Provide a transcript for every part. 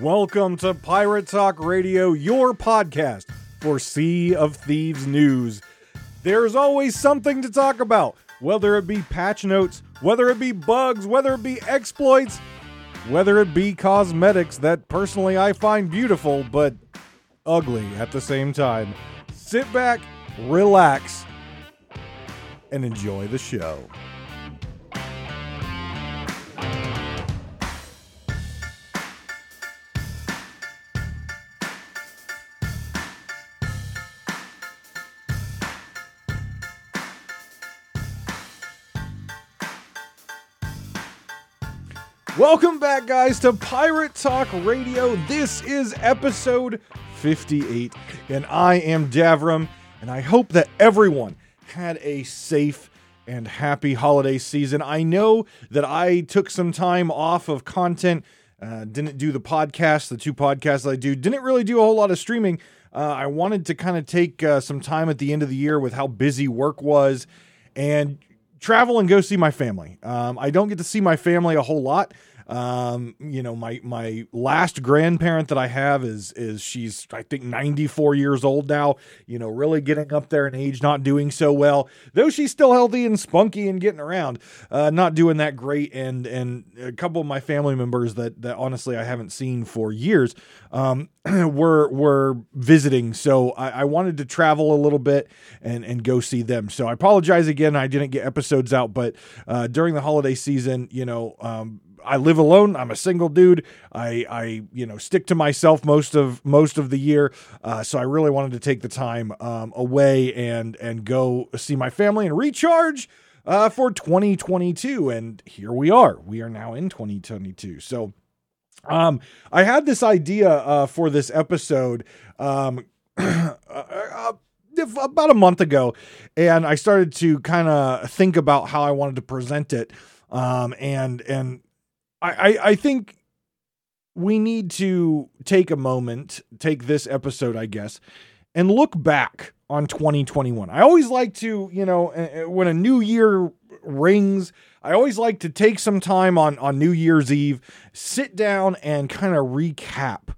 Welcome to Pirate Talk Radio, your podcast for Sea of Thieves news. There's always something to talk about, whether it be patch notes, whether it be bugs, whether it be exploits, whether it be cosmetics that personally I find beautiful but ugly at the same time. Sit back, relax, and enjoy the show. Welcome back, guys, to Pirate Talk Radio. This is episode 58, and I am Davram, and I hope that everyone had a safe and happy holiday season. I know that I took some time off of content, didn't do the podcast, the two podcasts I do, didn't really do a whole lot of streaming. I wanted to kind of take some time at the end of the year with how busy work was, and travel and go see my family. I don't get to see my family a whole lot. You know, my last grandparent that I have is she's, I think, 94 years old now, you know, really getting up there in age, not doing so well, though she's still healthy and spunky and getting around, not doing that great. And a couple of my family members that honestly I haven't seen for years, were visiting. So I wanted to travel a little bit and go see them. So I apologize again. I didn't get episodes out, but, during the holiday season, you know, I live alone. I'm a single dude. I you know, stick to myself most of the year. So I really wanted to take the time, away and go see my family and recharge, for 2022. And here we are. We are now in 2022. So, I had this idea, for this episode, about a month ago, and I started to kind of think about how I wanted to present it. And I think we need to take a moment, take this episode, I guess, and look back on 2021. I always like to, you know, when a new year rings, I always like to take some time on New Year's Eve, sit down and kind of recap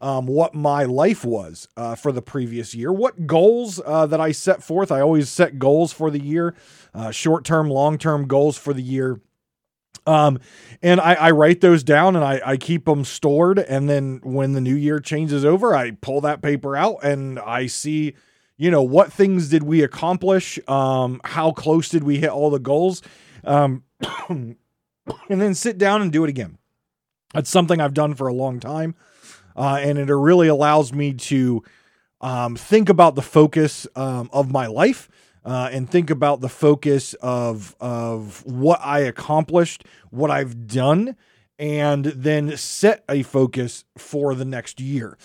what my life was for the previous year, what goals that I set forth. I always set goals for the year, short-term, long-term goals for the year. And I write those down and I keep them stored. And then when the new year changes over, I pull that paper out and I see, you know, what things did we accomplish? How close did we hit all the goals? And then sit down and do it again. That's something I've done for a long time. And it really allows me to, think about the focus, of my life. And think about the focus of what I accomplished, what I've done, and then set a focus for the next year.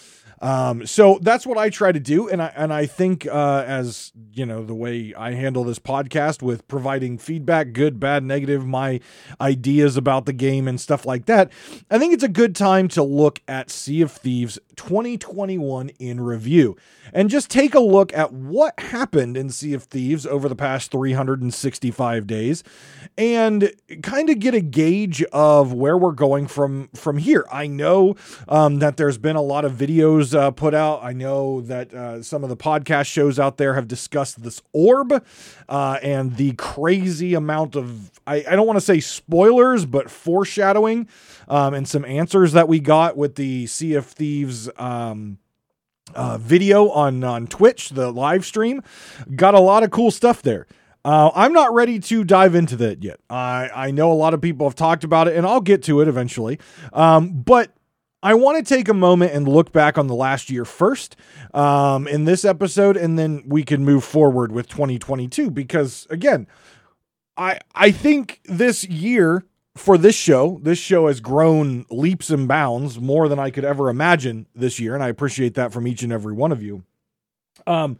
So that's what I try to do. And I think, as you know, the way I handle this podcast with providing feedback, good, bad, negative, my ideas about the game and stuff like that, I think it's a good time to look at Sea of Thieves 2021 in review and just take a look at what happened in Sea of Thieves over the past 365 days and kind of get a gauge of where we're going from here. I know, that there's been a lot of videos put out. I know that some of the podcast shows out there have discussed this orb and the crazy amount of, I don't want to say spoilers, but foreshadowing and some answers that we got with the Sea of Thieves video on Twitch, the live stream. Got a lot of cool stuff there. I'm not ready to dive into that yet. I know a lot of people have talked about it and I'll get to it eventually. But I want to take a moment and look back on the last year first, in this episode, and then we can move forward with 2022, because again, I think this year for this show has grown leaps and bounds more than I could ever imagine this year. And I appreciate that from each and every one of you. But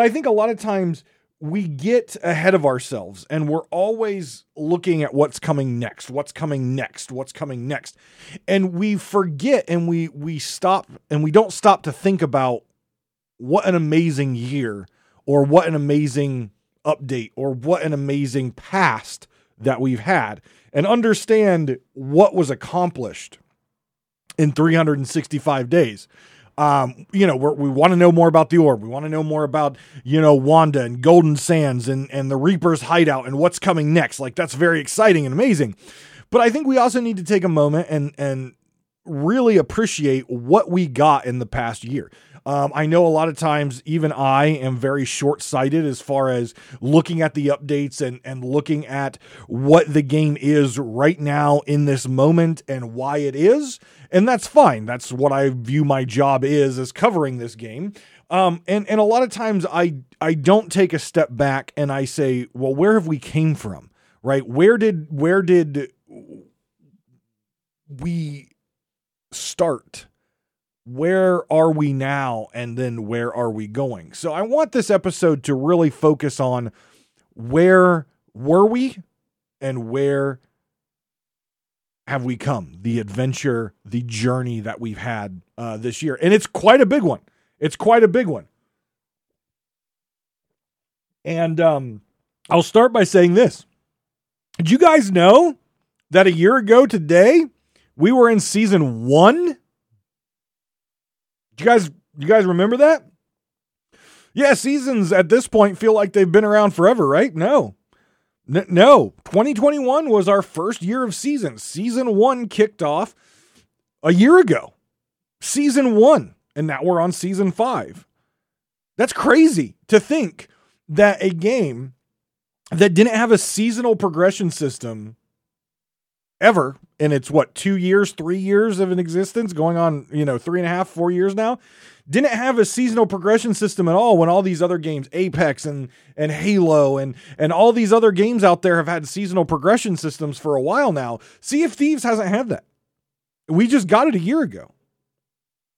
I think a lot of times we get ahead of ourselves and we're always looking at what's coming next. And we forget and we stop and we don't stop to think about what an amazing year or what an amazing update or what an amazing past that we've had and understand what was accomplished in 365 days. You know, we want to know more about the orb. We want to know more about, you know, Wanda and Golden Sands and the Reaper's hideout and what's coming next. Like, that's very exciting and amazing. But I think we also need to take a moment and really appreciate what we got in the past year. I know a lot of times even I am very short-sighted as far as looking at the updates and looking at what the game is right now in this moment and why it is. And that's fine. That's what I view my job is covering this game. And a lot of times I don't take a step back and I say, well, where have we came from? Right? Where did we start? Where are we now? And then where are we going? So I want this episode to really focus on where were we and where have we come? The adventure, the journey that we've had this year. And it's quite a big one. And I'll start by saying this. Did you guys know that a year ago today, we were in season 1? You guys remember that? Yeah, seasons at this point feel like they've been around forever, right? No. 2021 was our first year of seasons. Season 1 kicked off a year ago. Season 1. And now we're on season 5. That's crazy to think that a game that didn't have a seasonal progression system ever, and it's what, 3 years of an existence going on, 3.5, 4 years now, didn't have a seasonal progression system at all when all these other games, Apex and Halo and all these other games out there have had seasonal progression systems for a while now. Sea of Thieves hasn't had that. We just got it a year ago.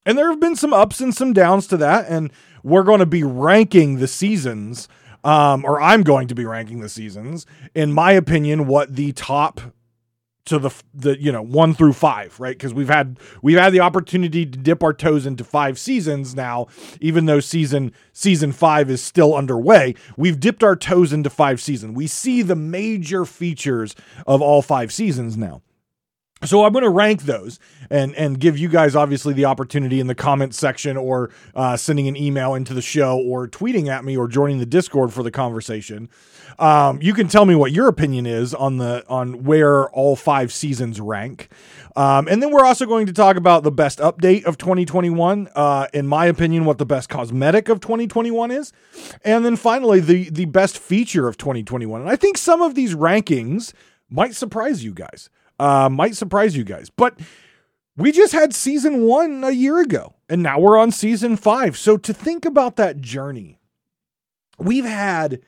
And there have been some ups and some downs to that, and we're going to be ranking the seasons, or I'm going to be ranking the seasons, in my opinion, what the top to the 1 through 5, right? Because we've had the opportunity to dip our toes into 5 seasons now, even though season 5 is still underway. We've dipped our toes into 5 seasons. We see the major features of all 5 seasons now. So I'm going to rank those and give you guys obviously the opportunity in the comments section or sending an email into the show or tweeting at me or joining the Discord for the conversation. You can tell me what your opinion is on where all 5 seasons rank. And then we're also going to talk about the best update of 2021. In my opinion, what the best cosmetic of 2021 is. And then finally, the best feature of 2021. And I think some of these rankings might surprise you guys. But we just had season 1 a year ago and now we're on season 5. So to think about that journey, we've had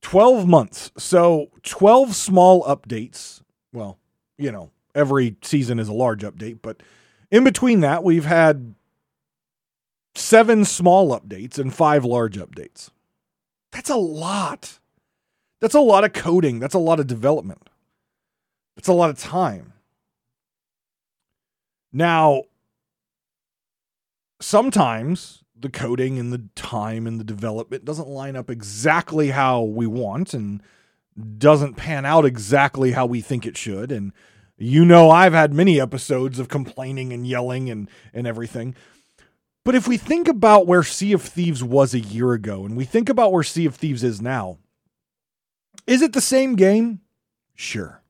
12 months. So 12 small updates. Well, every season is a large update, but in between that, we've had 7 small updates and 5 large updates. That's a lot. That's a lot of coding. That's a lot of development. That's a lot of time. Now, sometimes the coding and the time and the development doesn't line up exactly how we want and doesn't pan out exactly how we think it should. And I've had many episodes of complaining and yelling and everything. But if we think about where Sea of Thieves was a year ago and we think about where Sea of Thieves is now, is it the same game? Sure.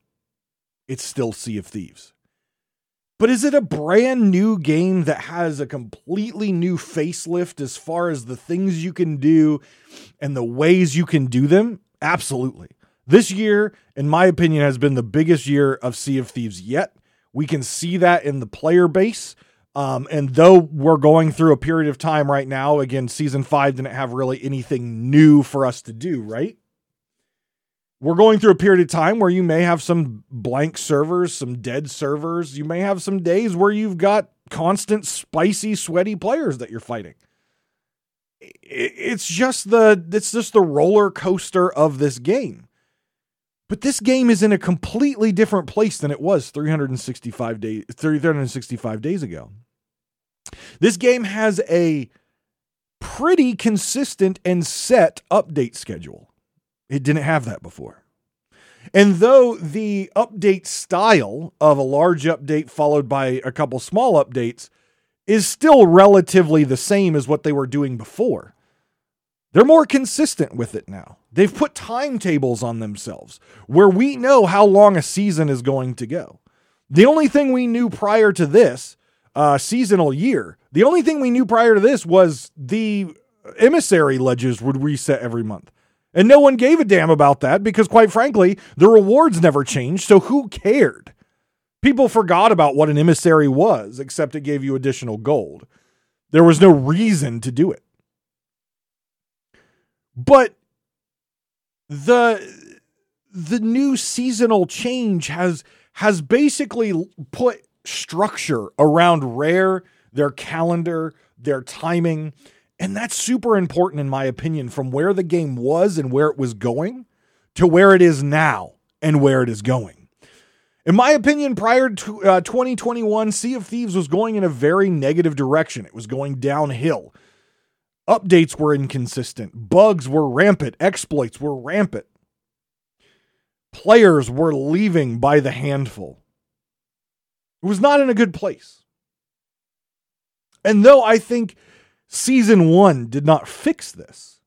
It's still Sea of Thieves. But is it a brand new game that has a completely new facelift as far as the things you can do and the ways you can do them? Absolutely. This year, in my opinion, has been the biggest year of Sea of Thieves yet. We can see that in the player base. And though we're going through a period of time right now, again, season 5 didn't have really anything new for us to do, right? We're going through a period of time where you may have some blank servers, some dead servers. You may have some days where you've got constant, spicy, sweaty players that you're fighting. It's just the roller coaster of this game. But this game is in a completely different place than it was 365 days ago. This game has a pretty consistent and set update schedule. It didn't have that before. And though the update style of a large update followed by a couple small updates is still relatively the same as what they were doing before, they're more consistent with it now. They've put timetables on themselves where we know how long a season is going to go. The only thing we knew prior to this seasonal year, the only thing we knew prior to this was the emissary ledges would reset every month. And no one gave a damn about that because, quite frankly, the rewards never changed, so who cared? People forgot about what an emissary was, except it gave you additional gold. There was no reason to do it. But the new seasonal change has basically put structure around Rare, their calendar, their timing. And that's super important, in my opinion, from where the game was and where it was going to where it is now and where it is going. In my opinion, prior to 2021, Sea of Thieves was going in a very negative direction. It was going downhill. Updates were inconsistent. Bugs were rampant. Exploits were rampant. Players were leaving by the handful. It was not in a good place. And though I think Season 1 did not fix this,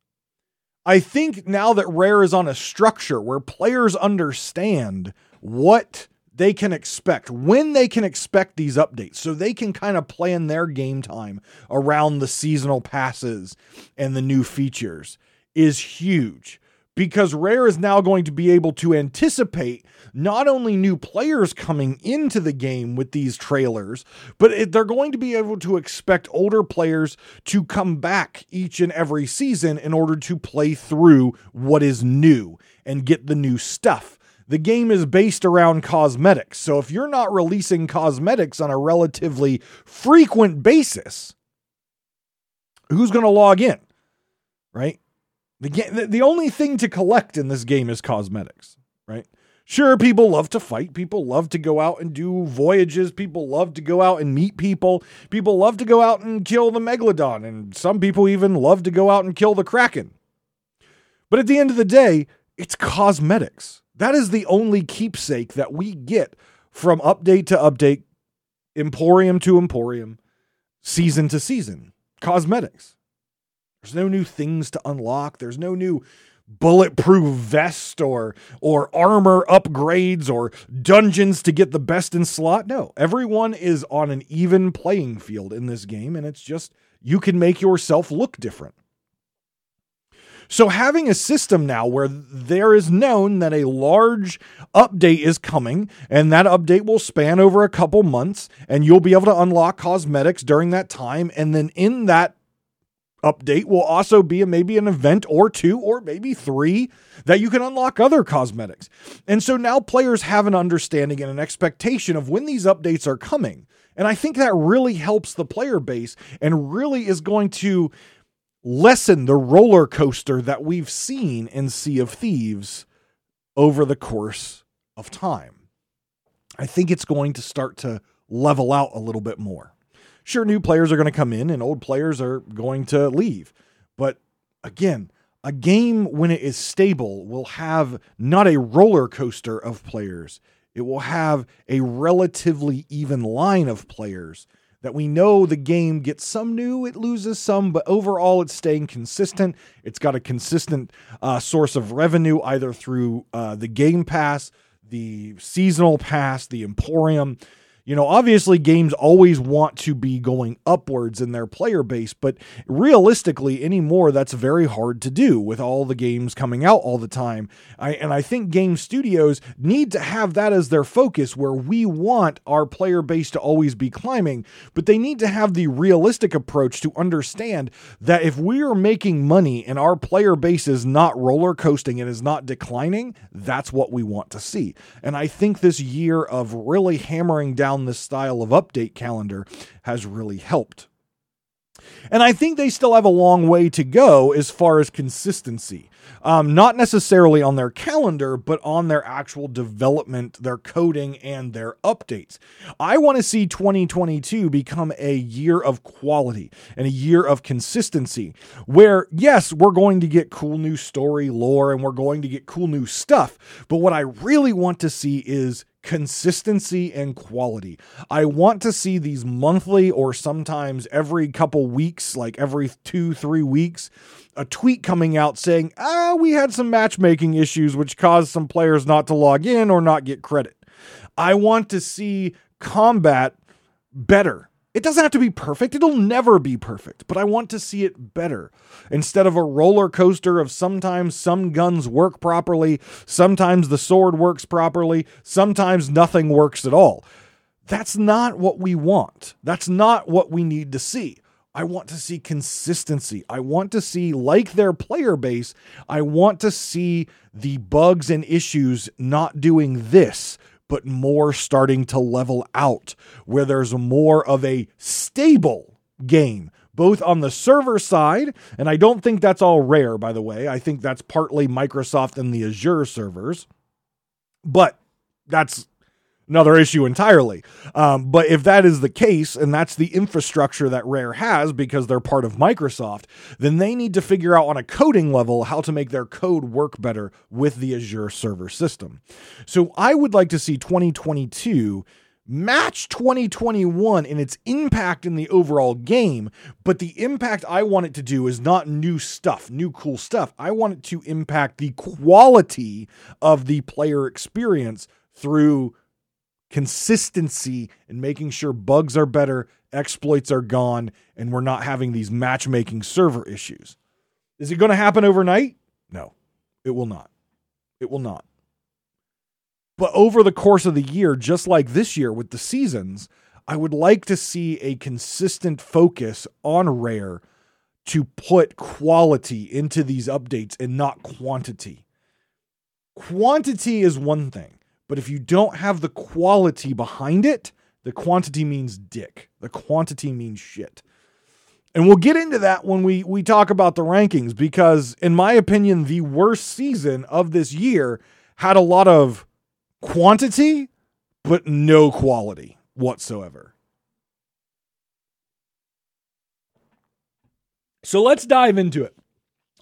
I think now that Rare is on a structure where players understand what they can expect, when they can expect these updates, so they can kind of plan their game time around the seasonal passes and the new features, is huge. Because Rare is now going to be able to anticipate not only new players coming into the game with these trailers, but they're going to be able to expect older players to come back each and every season in order to play through what is new and get the new stuff. The game is based around cosmetics, so if you're not releasing cosmetics on a relatively frequent basis, who's going to log in, right? The only thing to collect in this game is cosmetics, right? Sure, people love to fight. People love to go out and do voyages. People love to go out and meet people. People love to go out and kill the Megalodon. And some people even love to go out and kill the Kraken. But at the end of the day, it's cosmetics. That is the only keepsake that we get from update to update, emporium to emporium, season to season. Cosmetics. There's no new things to unlock. There's no new bulletproof vest or armor upgrades or dungeons to get the best in slot. No, everyone is on an even playing field in this game, and it's just you can make yourself look different. So having a system now where there is known that a large update is coming, and that update will span over a couple months, and you'll be able to unlock cosmetics during that time, and then in that update will also be maybe an event or two or maybe three that you can unlock other cosmetics. And so now players have an understanding and an expectation of when these updates are coming. And I think that really helps the player base and really is going to lessen the roller coaster that we've seen in Sea of Thieves over the course of time. I think it's going to start to level out a little bit more. Sure, new players are going to come in and old players are going to leave. But again, a game when it is stable will have not a roller coaster of players. It will have a relatively even line of players that we know the game gets some new, it loses some, but overall it's staying consistent. It's got a consistent source of revenue either through the Game Pass, the Seasonal Pass, the Emporium. You know, obviously games always want to be going upwards in their player base, but realistically anymore, that's very hard to do with all the games coming out all the time. I think game studios need to have that as their focus where we want our player base to always be climbing, but they need to have the realistic approach to understand that if we are making money and our player base is not roller coasting and is not declining, that's what we want to see. And I think this year of really hammering down this style of update calendar has really helped. And I think they still have a long way to go as far as consistency. Not necessarily on their calendar, but on their actual development, their coding, and their updates. I want to see 2022 become a year of quality and a year of consistency where, yes, we're going to get cool new story lore and we're going to get cool new stuff. But what I really want to see is consistency and quality. I want to see these monthly or sometimes every couple weeks, like every 2-3 weeks, a tweet coming out saying, we had some matchmaking issues which caused some players not to log in or not get credit. I want to see combat better. It doesn't have to be perfect. It'll never be perfect, but I want to see it better. Instead of a roller coaster of sometimes some guns work properly, sometimes the sword works properly, sometimes nothing works at all. That's not what we want. That's not what we need to see. I want to see consistency. I want to see, like their player base, I want to see the bugs and issues not doing this, but more starting to level out, where there's more of a stable game, both on the server side, and I don't think that's all Rare, by the way. I think that's partly Microsoft and the Azure servers, but that's another issue entirely. But if that is the case, and that's the infrastructure that Rare has because they're part of Microsoft, then they need to figure out on a coding level how to make their code work better with the Azure server system. So I would like to see 2022 match 2021 in its impact in the overall game, but the impact I want it to do is not new stuff, new cool stuff. I want it to impact the quality of the player experience through consistency and making sure bugs are better, exploits are gone, and we're not having these matchmaking server issues. Is it going to happen overnight? No, it will not. It will not. But over the course of the year, just like this year with the seasons, I would like to see a consistent focus on Rare to put quality into these updates and not quantity. Quantity is one thing. But if you don't have the quality behind it, the quantity means dick. The quantity means shit. And we'll get into that when we talk about the rankings, because in my opinion, the worst season of this year had a lot of quantity, but no quality whatsoever. So let's dive into it.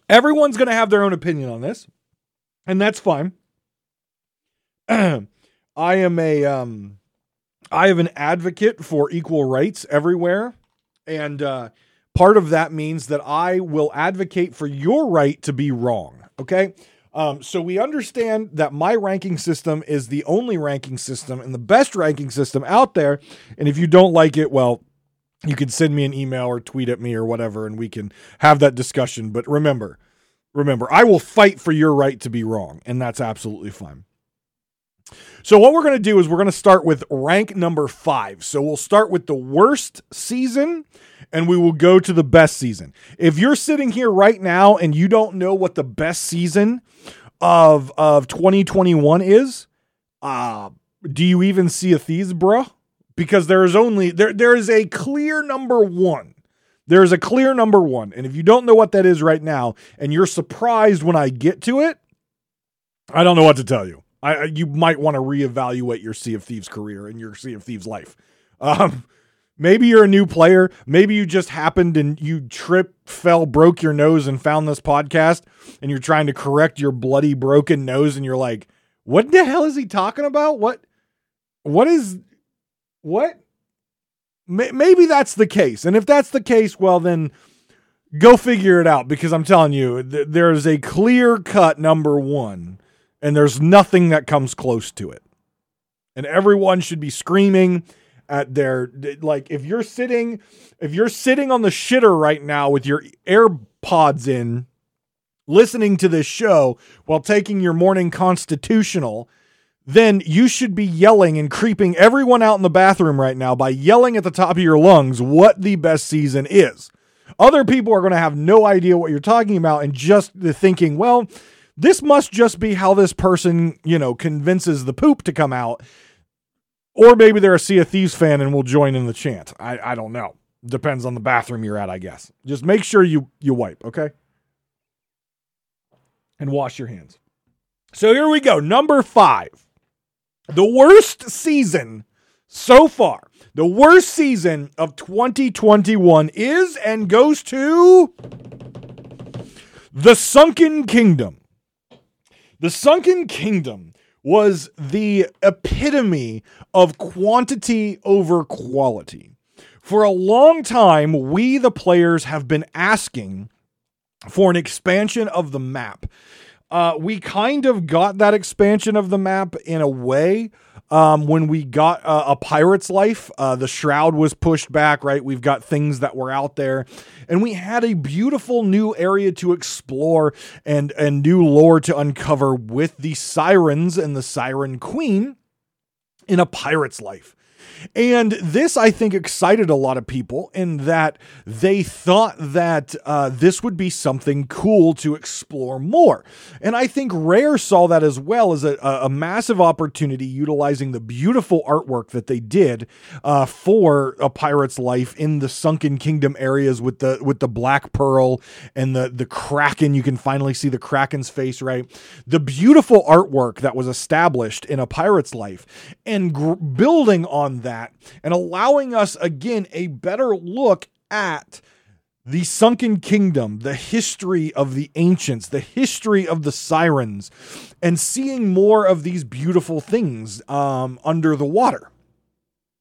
Everyone's going to have their own opinion on this, and that's fine. I am an advocate for equal rights everywhere. And, part of that means that I will advocate for your right to be wrong. Okay. So we understand that my ranking system is the only ranking system and the best ranking system out there. And if you don't like it, well, you can send me an email or tweet at me or whatever, and we can have that discussion. But remember, I will fight for your right to be wrong. And that's absolutely fine. So what we're going to do is we're going to start with rank number 5. So we'll start with the worst season and we will go to the best season. If you're sitting here right now and you don't know what the best season of 2021 is, do you even see a Thieves, bruh? Because there is a clear number one. There's a clear number one. And if you don't know what that is right now and you're surprised when I get to it, I don't know what to tell you. You might want to reevaluate your Sea of Thieves career and your Sea of Thieves life. Maybe you're a new player. Maybe you just happened and you tripped, fell, broke your nose and found this podcast and you're trying to correct your bloody broken nose. And you're like, what the hell is he talking about? What? Maybe that's the case. And if that's the case, well, then go figure it out, because I'm telling you, there's a clear cut number one. And there's nothing that comes close to it. And everyone should be screaming at their, like, if you're sitting on the shitter right now with your AirPods in, listening to this show while taking your morning constitutional, then you should be yelling and creeping everyone out in the bathroom right now by yelling at the top of your lungs what the best season is. Other people are going to have no idea what you're talking about and just thinking, well, this must just be how this person, convinces the poop to come out. Or maybe they're a Sea of Thieves fan and will join in the chant. I don't know. Depends on the bathroom you're at, I guess. Just make sure you wipe, okay? and wash your hands. So here we go. Number 5. The worst season so far. The worst season of 2021 is and goes to The Sunken Kingdom. The Sunken Kingdom was the epitome of quantity over quality. For a long time, we, the players, have been asking for an expansion of the map. We kind of got that expansion of the map in a way. When we got a Pirate's Life, the Shroud was pushed back, right? We've got things that were out there, and we had a beautiful new area to explore and new lore to uncover with the Sirens and the Siren Queen in a Pirate's Life. And this, I think, excited a lot of people in that they thought that this would be something cool to explore more. And I think Rare saw that as well as a massive opportunity, utilizing the beautiful artwork that they did for A Pirate's Life in the Sunken Kingdom areas with the Black Pearl and the Kraken. You can finally see the Kraken's face, right? The beautiful artwork that was established in A Pirate's Life and building on that and allowing us again a better look at the Sunken Kingdom, the history of the ancients, the history of the Sirens, and seeing more of these beautiful things under the water.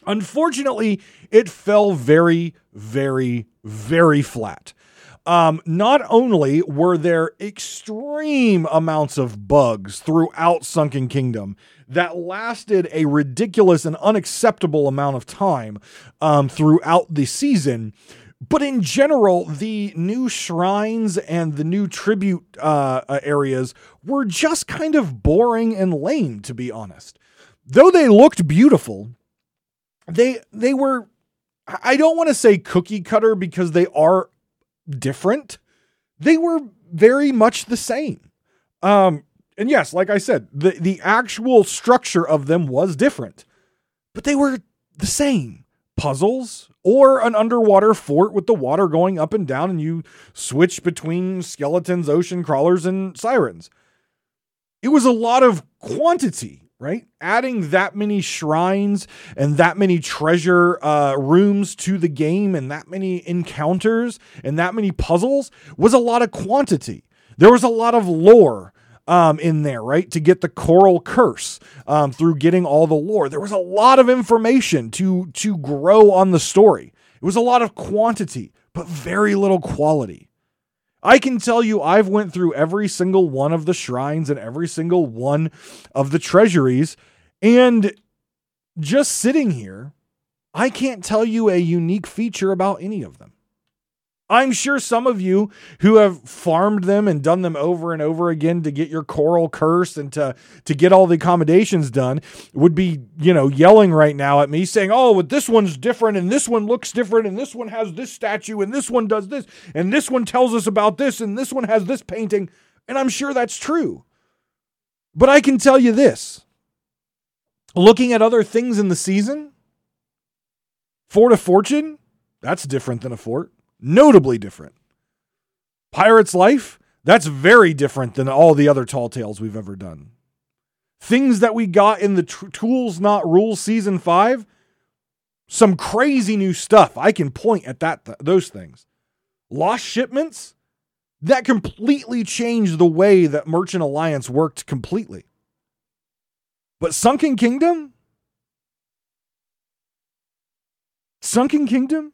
Unfortunately, it fell very, very, very flat. Not only were there extreme amounts of bugs throughout Sunken Kingdom that lasted a ridiculous and unacceptable amount of time throughout the season, but in general, the new shrines and the new tribute areas were just kind of boring and lame, to be honest. Though they looked beautiful, they were, I don't want to say cookie cutter because they are different. They were very much the same. And yes, like I said, the actual structure of them was different, but they were the same puzzles or an underwater fort with the water going up and down and you switch between skeletons, ocean crawlers, and sirens. It was a lot of quantity, right? Adding that many shrines and that many treasure rooms to the game and that many encounters and that many puzzles was a lot of quantity. There was a lot of lore in there, right? To get the Coral Curse through getting all the lore. There was a lot of information to grow on the story. It was a lot of quantity, but very little quality. I can tell you I've went through every single one of the shrines and every single one of the treasuries, and just sitting here, I can't tell you a unique feature about any of them. I'm sure some of you who have farmed them and done them over and over again to get your Coral Curse and to get all the accommodations done would be, you know, yelling right now at me saying, oh, well, this one's different and this one looks different and this one has this statue and this one does this and this one tells us about this and this one has this painting. And I'm sure that's true. But I can tell you this, looking at other things in the season, Fort of Fortune, that's different than a fort. Notably different. Pirate's Life, that's very different than all the other tall tales we've ever done. Things that we got in the Tools Not Rules Season 5, some crazy new stuff. I can point at that those things. Lost Shipments, that completely changed the way that Merchant Alliance worked completely. But Sunken Kingdom? Sunken Kingdom?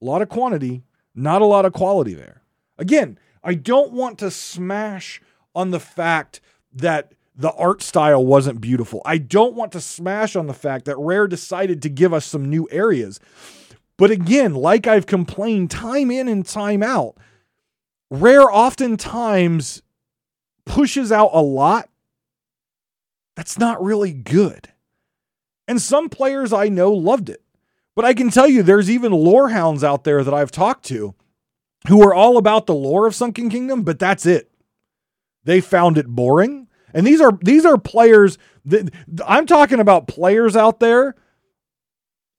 A lot of quantity. Not a lot of quality there. Again, I don't want to smash on the fact that the art style wasn't beautiful. I don't want to smash on the fact that Rare decided to give us some new areas. But again, like I've complained time in and time out, Rare oftentimes pushes out a lot that's not really good. And some players I know loved it. But I can tell you there's even lore hounds out there that I've talked to who are all about the lore of Sunken Kingdom, but that's it. They found it boring. And these are players that I'm talking about, players out there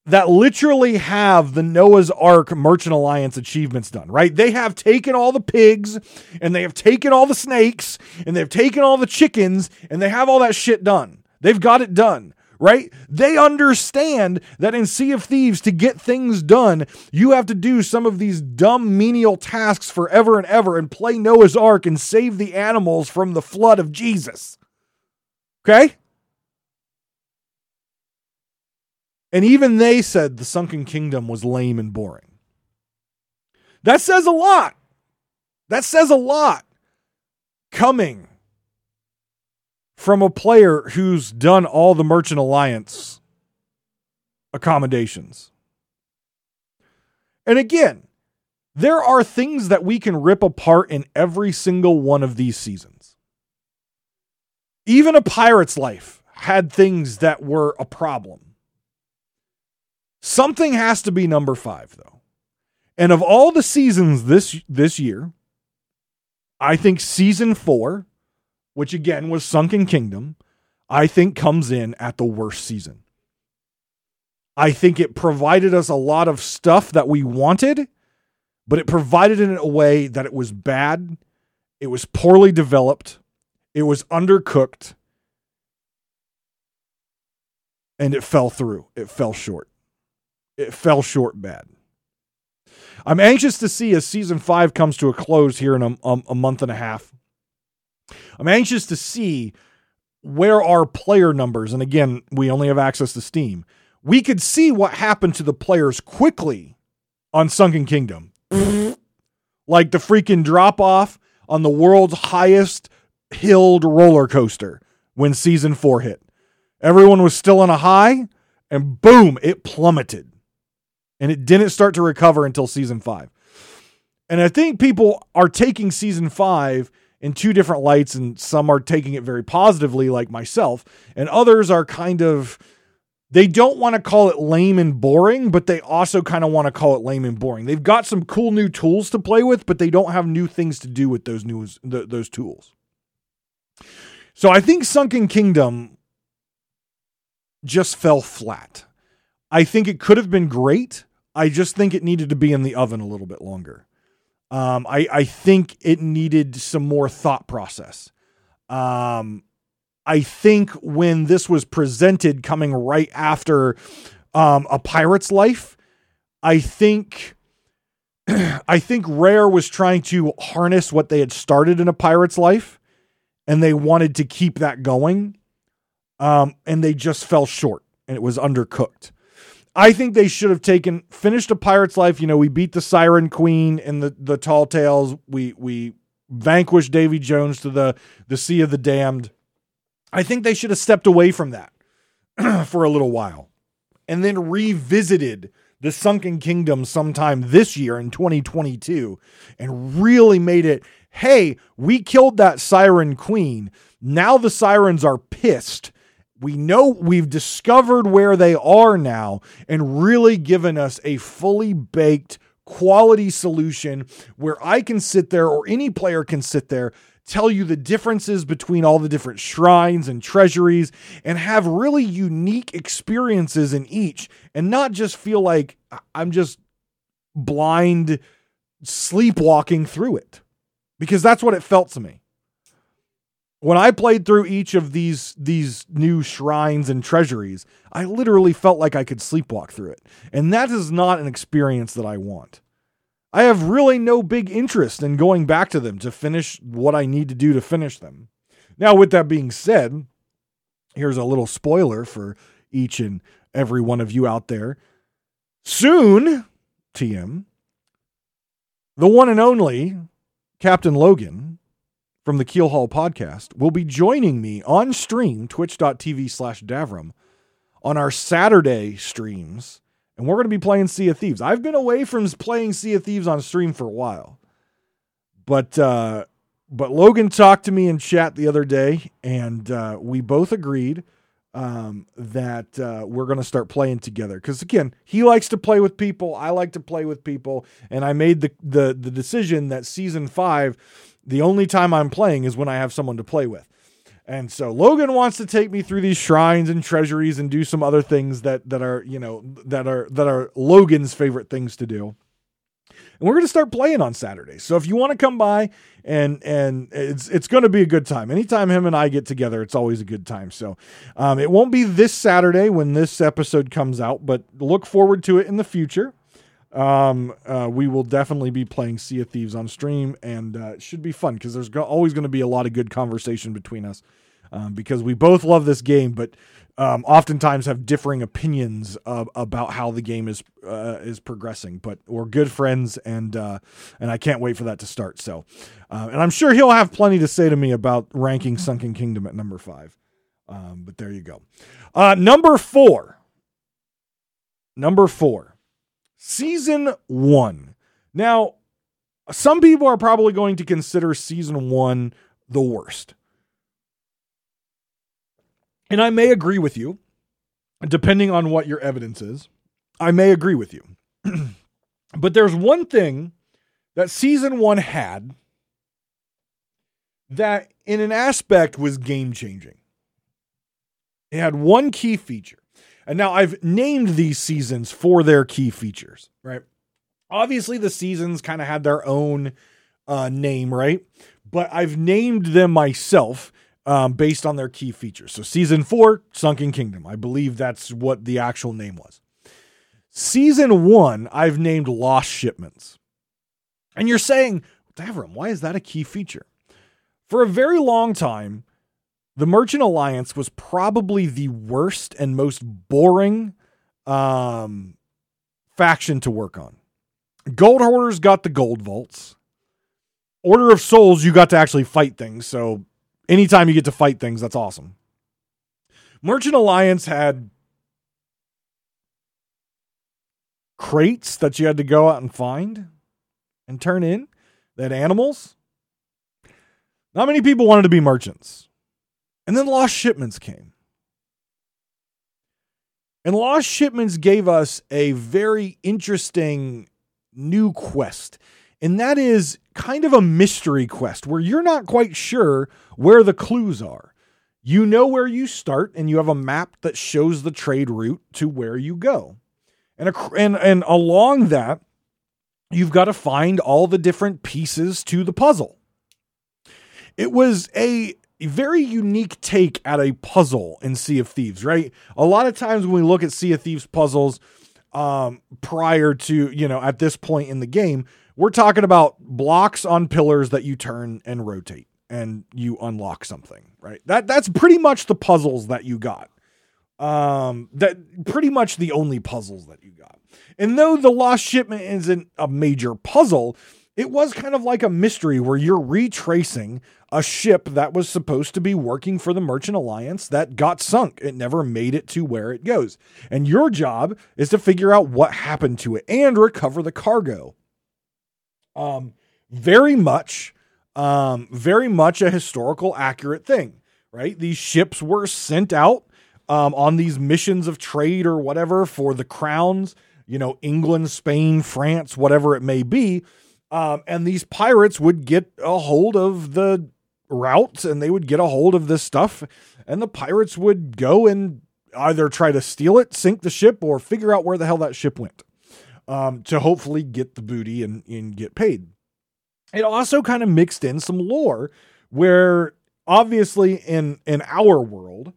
that literally have the Noah's Ark Merchant Alliance achievements done, right? They have taken all the pigs, and they have taken all the snakes, and they've taken all the chickens, and they have all that shit done. They've got it done, right? They understand that in Sea of Thieves, to get things done, you have to do some of these dumb menial tasks forever and ever and play Noah's Ark and save the animals from the flood of Jesus. Okay? And even they said the Sunken Kingdom was lame and boring. That says a lot. That says a lot coming from a player who's done all the Merchant Alliance accommodations. And again, there are things that we can rip apart in every single one of these seasons. Even A Pirate's Life had things that were a problem. Something has to be number 5, though. And of all the seasons this year, I think season 4, which again was Sunken Kingdom, I think comes in at the worst season. I think it provided us a lot of stuff that we wanted, but it provided it in a way that it was bad. It was poorly developed. It was undercooked. And it fell through. It fell short. It fell short bad. I'm anxious to see as season 5 comes to a close here in a month and a half. I'm anxious to see where our player numbers, and again, we only have access to Steam. We could see what happened to the players quickly on Sunken Kingdom. Like the freaking drop off on the world's highest hilled roller coaster when season 4 hit. Everyone was still on a high and boom, it plummeted. And it didn't start to recover until season 5. And I think people are taking season 5 in two different lights, and some are taking it very positively, like myself, and others are kind of, they don't want to call it lame and boring, but they also kind of want to call it lame and boring. They've got some cool new tools to play with, but they don't have new things to do with those those tools. So I think Sunken Kingdom just fell flat. I think it could have been great. I just think it needed to be in the oven a little bit longer. I think it needed some more thought process. I think when this was presented coming right after A Pirate's Life, I think Rare was trying to harness what they had started in A Pirate's Life, and they wanted to keep that going. And they just fell short, and it was undercooked. I think they should have finished A Pirate's Life. You know, we beat the Siren Queen and the Tall Tales. We vanquished Davy Jones to the Sea of the Damned. I think they should have stepped away from that for a little while and then revisited the Sunken Kingdom sometime this year in 2022 and really made it, hey, we killed that Siren Queen. Now the sirens are pissed. We know we've discovered where they are now and really given us a fully baked quality solution where I can sit there, or any player can sit there, tell you the differences between all the different shrines and treasuries and have really unique experiences in each and not just feel like I'm just blind sleepwalking through it, because that's what it felt to me. When I played through each of these new shrines and treasuries, I literally felt like I could sleepwalk through it. And that is not an experience that I want. I have really no big interest in going back to them to finish what I need to do to finish them. Now, with that being said, here's a little spoiler for each and every one of you out there. Soon, TM, the one and only Captain Logan from the Keel Hall Podcast will be joining me on stream, twitch.tv/Davram, on our Saturday streams. And we're going to be playing Sea of Thieves. I've been away from playing Sea of Thieves on stream for a while. But Logan talked to me in chat the other day, and we both agreed that we're going to start playing together. Because, again, he likes to play with people. I like to play with people. And I made the decision that season 5... the only time I'm playing is when I have someone to play with. And so Logan wants to take me through these shrines and treasuries and do some other things that are Logan's favorite things to do. And we're going to start playing on Saturday. So if you want to come by, and it's going to be a good time. Anytime him and I get together, it's always a good time. So it won't be this Saturday when this episode comes out, but look forward to it in the future. We will definitely be playing Sea of Thieves on stream, and it should be fun because there's always going to be a lot of good conversation between us because we both love this game, but oftentimes have differing opinions about how the game is progressing. But we're good friends, and I can't wait for that to start. So, and I'm sure he'll have plenty to say to me about ranking Sunken Kingdom at number 5. But there you go. Number four. Season 1. Now, some people are probably going to consider Season 1 the worst. And I may agree with you, depending on what your evidence is. I may agree with you. But there's one thing that Season 1 had that, in an aspect, was game-changing. It had one key feature. And now I've named these seasons for their key features, right? Obviously the seasons kind of had their own name, right? But I've named them myself based on their key features. So Season 4, Sunken Kingdom. I believe that's what the actual name was. Season 1, I've named Lost Shipments. And you're saying, Davram, why is that a key feature? For a very long time, the Merchant Alliance was probably the worst and most boring faction to work on. Gold Hoarders got the gold vaults. Order of Souls, you got to actually fight things. So anytime you get to fight things, that's awesome. Merchant Alliance had crates that you had to go out and find and turn in. They had animals. Not many people wanted to be merchants. And then Lost Shipments came. And Lost Shipments gave us a very interesting new quest. And that is kind of a mystery quest where you're not quite sure where the clues are. You know where you start, and you have a map that shows the trade route to where you go. And along that, you've got to find all the different pieces to the puzzle. It was a very unique take at a puzzle in Sea of Thieves, right? A lot of times when we look at Sea of Thieves puzzles prior to, at this point in the game, we're talking about blocks on pillars that you turn and rotate and you unlock something, right? That's pretty much the puzzles that you got. That pretty much the only puzzles that you got. And though the Lost Shipment isn't a major puzzle, it was kind of like a mystery where you're retracing a ship that was supposed to be working for the Merchant Alliance that got sunk. It never made it to where it goes. And your job is to figure out what happened to it and recover the cargo. Very much a historical accurate thing, right? These ships were sent out on these missions of trade or whatever for the crowns, England, Spain, France, whatever it may be. And these pirates would get a hold of the routes and they would get a hold of this stuff. And the pirates would go and either try to steal it, sink the ship, or figure out where the hell that ship went to hopefully get the booty and get paid. It also kind of mixed in some lore where obviously in our world,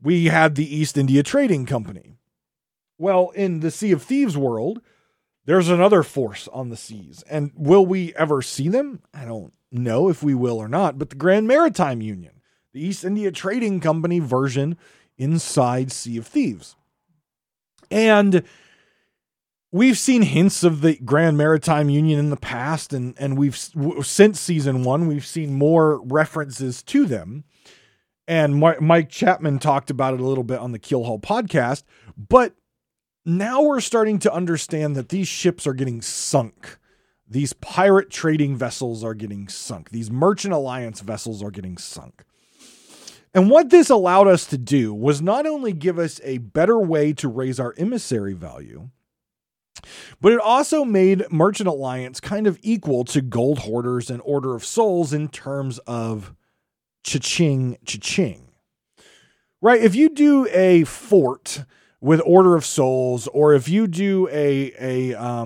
we had the East India Trading Company. Well, in the Sea of Thieves world, there's another force on the seas. And will we ever see them? I don't know if we will or not, but the Grand Maritime Union, the East India Trading Company version inside Sea of Thieves. And we've seen hints of the Grand Maritime Union in the past, and we've since Season 1, we've seen more references to them. And Mike Chapman talked about it a little bit on the Keel Hall podcast, but now we're starting to understand that these ships are getting sunk. These pirate trading vessels are getting sunk. These Merchant Alliance vessels are getting sunk. And what this allowed us to do was not only give us a better way to raise our emissary value, but it also made Merchant Alliance kind of equal to Gold Hoarders and Order of Souls in terms of cha-ching, cha-ching. Right? If you do a fort with Order of Souls, or if you do a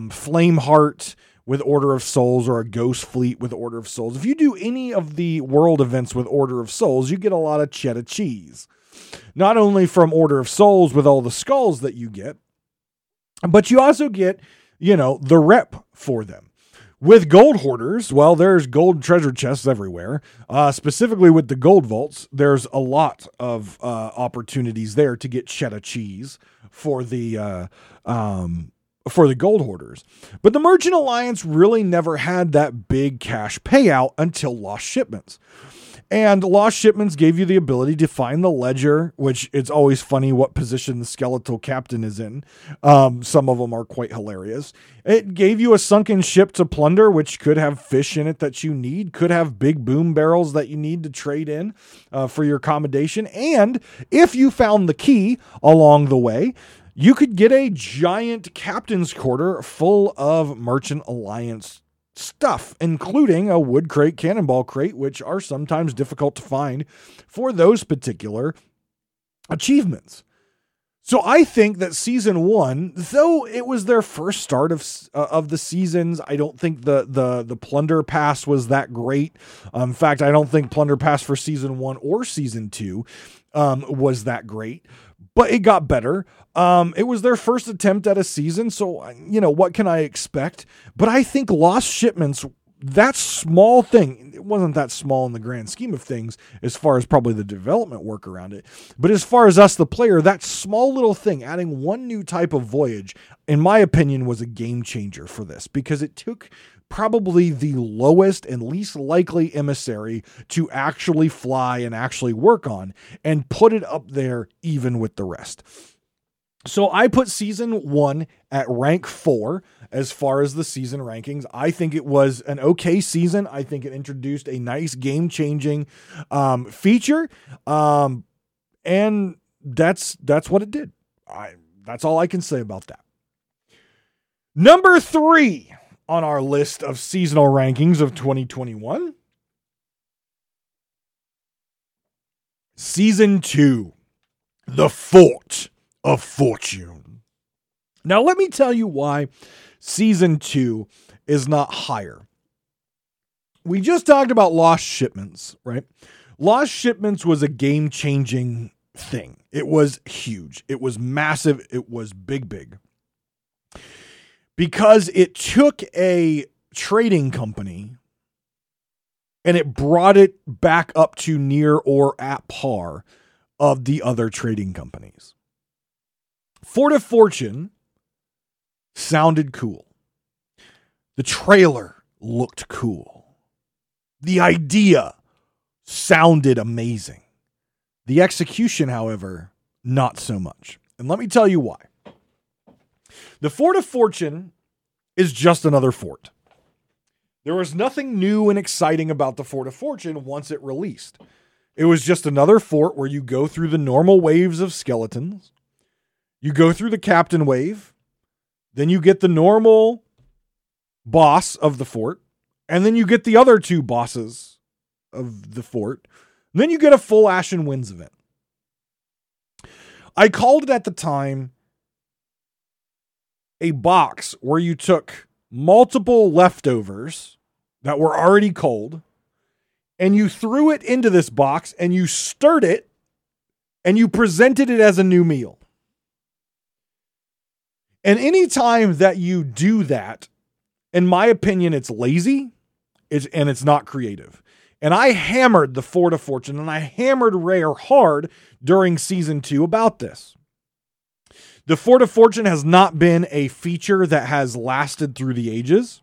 Flameheart with Order of Souls, or a Ghost Fleet with Order of Souls, if you do any of the world events with Order of Souls, you get a lot of cheddar cheese. Not only from Order of Souls with all the skulls that you get, but you also get, you know, the rep for them. With gold hoarders, well, there's gold treasure chests everywhere. Specifically with the gold vaults, there's a lot of opportunities there to get cheddar cheese for the gold hoarders. But the Merchant Alliance really never had that big cash payout until Lost Shipments. And Lost Shipments gave you the ability to find the ledger, which it's always funny what position the skeletal captain is in. Some of them are quite hilarious. It gave you a sunken ship to plunder, which could have fish in it that you need, could have big boom barrels that you need to trade in for your accommodation. And if you found the key along the way, you could get a giant captain's quarter full of Merchant Alliance stuff, including a wood crate, cannonball crate, which are sometimes difficult to find for those particular achievements. So I think that season one, though it was their first start of the seasons, I don't think the plunder pass was that great. In fact, I don't think plunder pass for season one or season two was that great, but it got better. It was their first attempt at a season, so, you know, what can I expect? But I think Lost Shipments, that small thing, it wasn't that small in the grand scheme of things as far as probably the development work around it. But as far as us, the player, that small little thing, adding one new type of voyage, in my opinion, was a game changer for this, because it took probably the lowest and least likely emissary to actually fly and actually work on and put it up there even with the rest. So I put season one at rank 4 as far as the season rankings. I think it was an okay season. I think it introduced a nice game-changing feature, and that's what it did. That's all I can say about that. Number 3 on our list of seasonal rankings of 2021, season 2, The Fort of Fortune. Now, let me tell you why season 2 is not higher. We just talked about Lost Shipments, right? Lost Shipments was a game-changing thing. It was huge. It was massive. It was big. Because it took a trading company and it brought it back up to near or at par of the other trading companies. Fort of Fortune sounded cool. The trailer looked cool. The idea sounded amazing. The execution, however, not so much. And let me tell you why. The Fort of Fortune is just another fort. There was nothing new and exciting about the Fort of Fortune once it released. It was just another fort where you go through the normal waves of skeletons. You go through the captain wave, then you get the normal boss of the fort, and then you get the other two bosses of the fort. And then you get a full Ashen Winds event. I called it at the time a box where you took multiple leftovers that were already cold, and you threw it into this box, and you stirred it, and you presented it as a new meal. And any time that you do that, in my opinion, it's lazy, and it's not creative. And I hammered the Fort of Fortune, and I hammered Rare hard during season 2 about this. The Fort of Fortune has not been a feature that has lasted through the ages.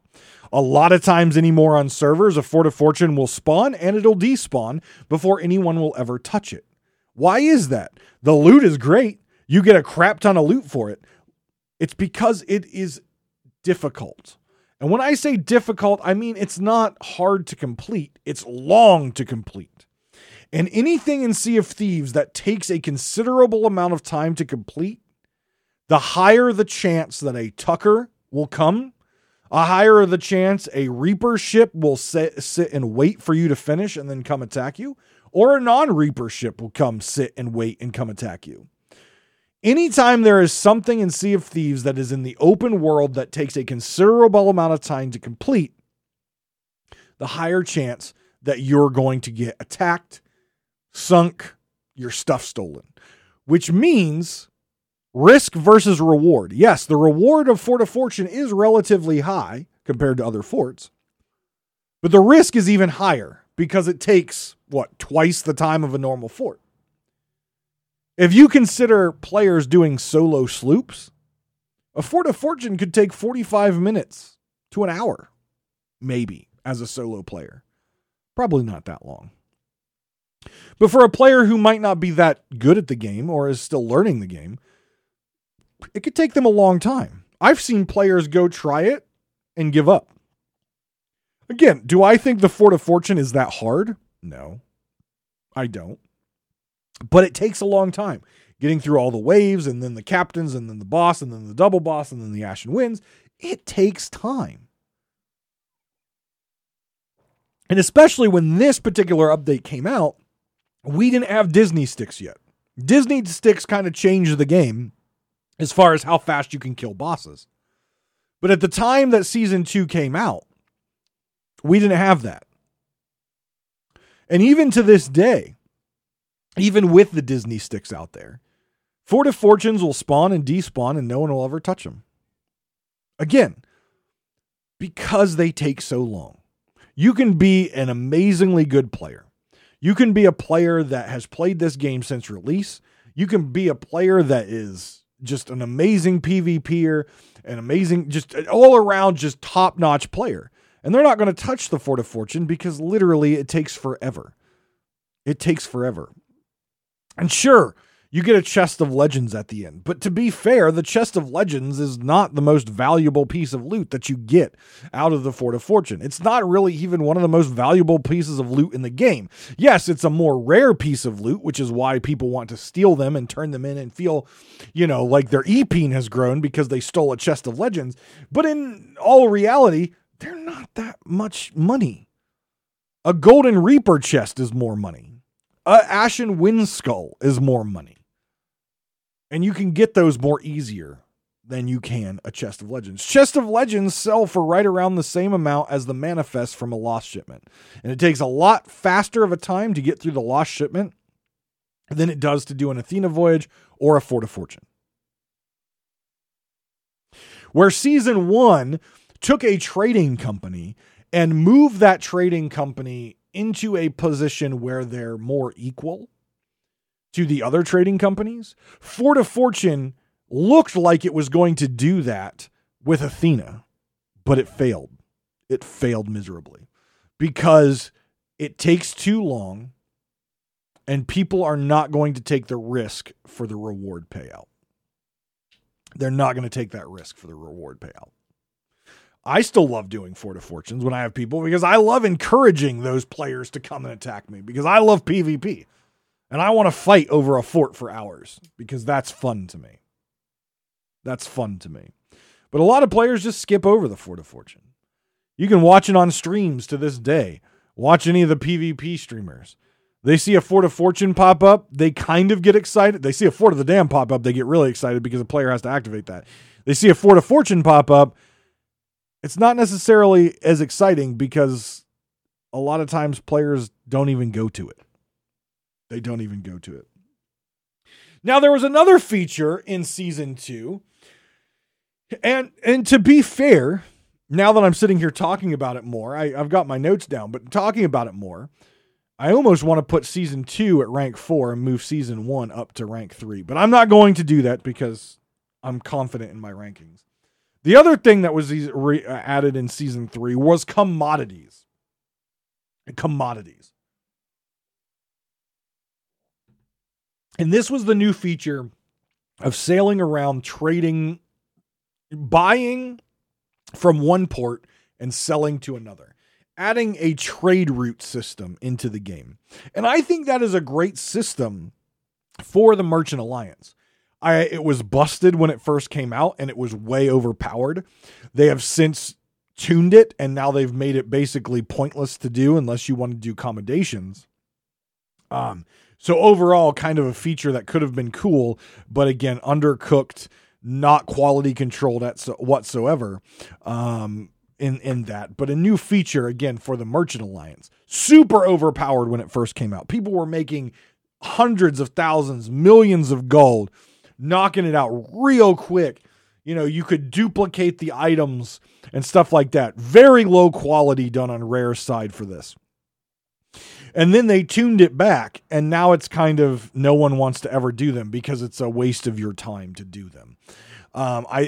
A lot of times anymore on servers, a Fort of Fortune will spawn and it'll despawn before anyone will ever touch it. Why is that? The loot is great. You get a crap ton of loot for it. It's because it is difficult. And when I say difficult, I mean it's not hard to complete. It's long to complete. And anything in Sea of Thieves that takes a considerable amount of time to complete, the higher the chance that a Tucker will come, a higher the chance a Reaper ship will sit and wait for you to finish and then come attack you, or a non-Reaper ship will come sit and wait and come attack you. Anytime there is something in Sea of Thieves that is in the open world that takes a considerable amount of time to complete, the higher chance that you're going to get attacked, sunk, your stuff stolen, which means risk versus reward. Yes, the reward of Fort of Fortune is relatively high compared to other forts, but the risk is even higher because it takes, what, twice the time of a normal fort. If you consider players doing solo sloops, a Fort of Fortune could take 45 minutes to an hour, maybe, as a solo player. Probably not that long. But for a player who might not be that good at the game or is still learning the game, it could take them a long time. I've seen players go try it and give up. Again, do I think the Fort of Fortune is that hard? No, I don't. But it takes a long time getting through all the waves and then the captains and then the boss and then the double boss and then the Ashen Winds. It takes time. And especially when this particular update came out, we didn't have Disney sticks yet. Disney sticks kind of changed the game as far as how fast you can kill bosses. But at the time that season 2 came out, we didn't have that. And even to this day, even with the Disney sticks out there, Fort of Fortunes will spawn and despawn and no one will ever touch them. Again, because they take so long. You can be an amazingly good player. You can be a player that has played this game since release. You can be a player that is just an amazing PvPer, an amazing, just an all around, just top-notch player. And they're not going to touch the Fort of Fortune because literally it takes forever. It takes forever. And sure, you get a chest of legends at the end, but to be fair, the chest of legends is not the most valuable piece of loot that you get out of the Fort of Fortune. It's not really even one of the most valuable pieces of loot in the game. Yes, it's a more rare piece of loot, which is why people want to steal them and turn them in and feel, you know, like their EP has grown because they stole a chest of legends. But in all reality, they're not that much money. A Golden Reaper chest is more money. A Ashen Wind Skull is more money. And you can get those more easier than you can a Chest of Legends. Chest of Legends sell for right around the same amount as the manifest from a lost shipment. And it takes a lot faster of a time to get through the lost shipment than it does to do an Athena Voyage or a Fort of Fortune. Where Season 1 took a trading company and moved that trading company into a position where they're more equal to the other trading companies. Fort of Fortune looked like it was going to do that with Athena, but it failed. It failed miserably because it takes too long and people are not going to take the risk for the reward payout. They're not going to take that risk for the reward payout. I still love doing Fort of Fortunes when I have people because I love encouraging those players to come and attack me because I love PvP and I want to fight over a fort for hours because that's fun to me. That's fun to me. But a lot of players just skip over the Fort of Fortune. You can watch it on streams to this day. Watch any of the PvP streamers. They see a Fort of Fortune pop up. They kind of get excited. They see a Fort of the Dam pop up. They get really excited because a player has to activate that. They see a Fort of Fortune pop up. It's not necessarily as exciting because a lot of times players don't even go to it. They don't even go to it. Now, there was another feature in Season 2. And to be fair, now that I'm sitting here talking about it more, I've got my notes down, but talking about it more, I almost want to put Season 2 at rank 4 and move Season 1 up to rank 3. But I'm not going to do that because I'm confident in my rankings. The other thing that was added in Season 3 was commodities. Commodities. And this was the new feature of sailing around, trading, buying from one port and selling to another. Adding a trade route system into the game. And I think that is a great system for the Merchant Alliance. It was busted when it first came out and it was way overpowered. They have since tuned it and now they've made it basically pointless to do unless you want to do commendations. So overall, kind of a feature that could have been cool, but again, undercooked, not quality controlled whatsoever in that. But a new feature, again, for the Merchant Alliance. Super overpowered when it first came out. People were making hundreds of thousands, millions of gold, knocking it out real quick. You know, you could duplicate the items and stuff like that. Very low quality done on Rare's side for this. And then they tuned it back, and now it's kind of no one wants to ever do them because it's a waste of your time to do them.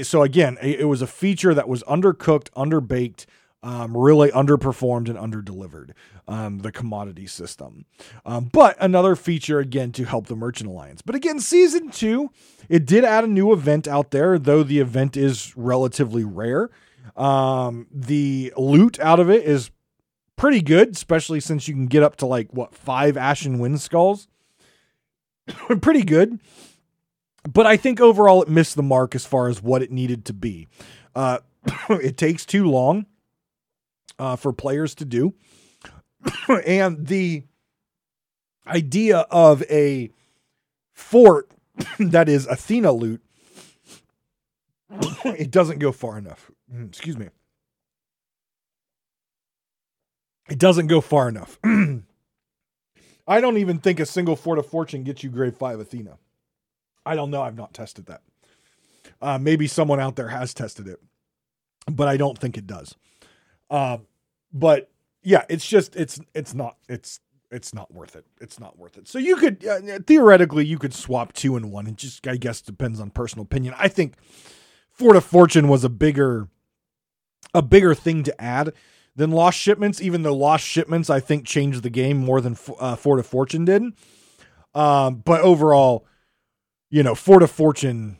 So again, it was a feature that was undercooked, underbaked, really underperformed and underdelivered, the commodity system. But another feature, again, to help the Merchant Alliance. But again, Season 2, it did add a new event out there, though the event is relatively rare. The loot out of it is pretty good, especially since you can get up to like, what, 5 Ashen Wind Skulls? Pretty good. But I think overall it missed the mark as far as what it needed to be. It takes too long for players to do. And the idea of a fort that is Athena loot, it doesn't go far enough. Excuse me. It doesn't go far enough. I don't even think a single Fort of Fortune gets you grade 5 Athena. I don't know. I've not tested that. Maybe someone out there has tested it, but I don't think it does. But yeah, it's just, it's not worth it. It's not worth it. So you could, theoretically, you could swap 2 and 1. It just, I guess, depends on personal opinion. I think Fort of Fortune was a bigger thing to add than Lost Shipments, even though Lost Shipments, I think, changed the game more than Fort of Fortune did. But overall, you know, Fort of Fortune,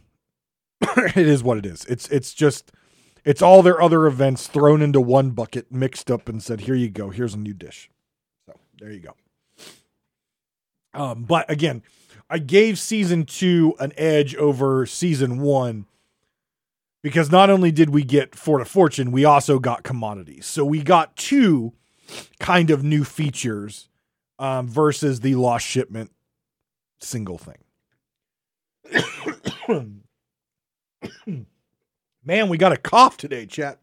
it is what it is. It's just, it's all their other events thrown into one bucket, mixed up and said, here you go, here's a new dish. So there you go. But again, I gave Season 2 an edge over Season 1 because not only did we get Fort of Fortune, we also got commodities. So we got 2 kind of new features versus the Lost Shipment single thing. Man, we got a cough today, chat.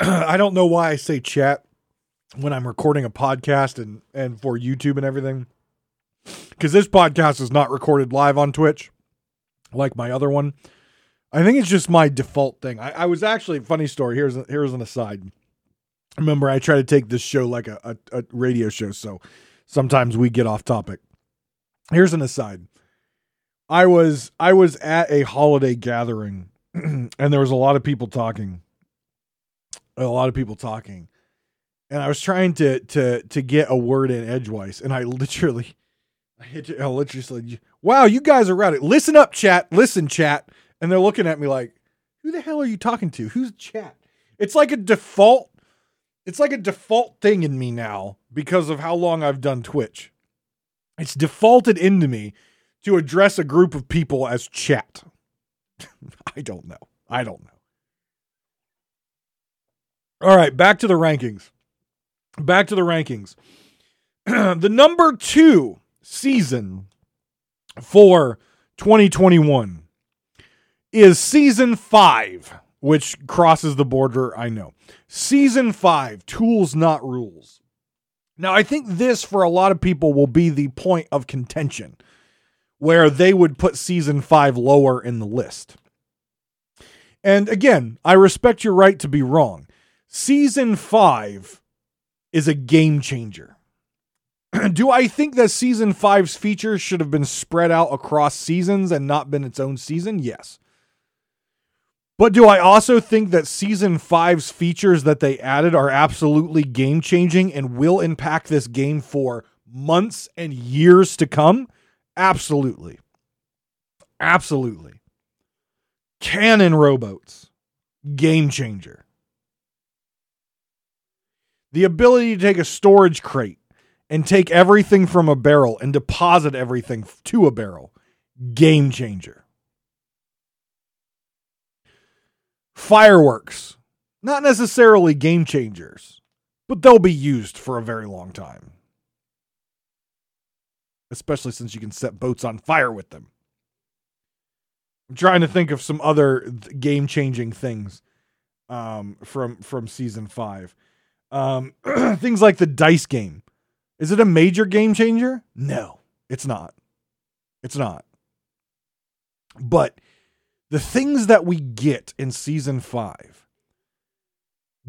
I don't know why I say chat when I'm recording a podcast and for YouTube and everything. Because this podcast is not recorded live on Twitch like my other one. I think it's just my default thing. I was actually, funny story, here's an aside. Remember, I try to take this show like a radio show, so sometimes we get off topic. Here's an aside. I was at a holiday gathering and there was a lot of people talking. And I was trying to get a word in edgewise. And I literally said, wow, you guys are right. Listen up, chat. Listen, chat. And they're looking at me like, who the hell are you talking to? Who's chat? It's like a default thing in me now because of how long I've done Twitch. It's defaulted into me to address a group of people as chat. I don't know. All right, back to the rankings. The number 2 season for 2021 is Season 5, which crosses the border, I know. Season 5, Tools Not Rules. Now, I think this, for a lot of people, will be the point of contention where they would put Season 5 lower in the list. And again, I respect your right to be wrong. Season 5 is a game changer. Do I think that Season 5's features should have been spread out across seasons and not been its own season? Yes. But do I also think that Season 5's features that they added are absolutely game-changing and will impact this game for months and years to come? Absolutely. Absolutely. Cannon rowboats. Game changer. The ability to take a storage crate and take everything from a barrel and deposit everything to a barrel. Game changer. Fireworks. Not necessarily game changers, but they'll be used for a very long time. Especially since you can set boats on fire with them. I'm trying to think of some other game-changing things from Season 5. Things like the dice game. Is it a major game-changer? No, it's not. It's not. But the things that we get in Season 5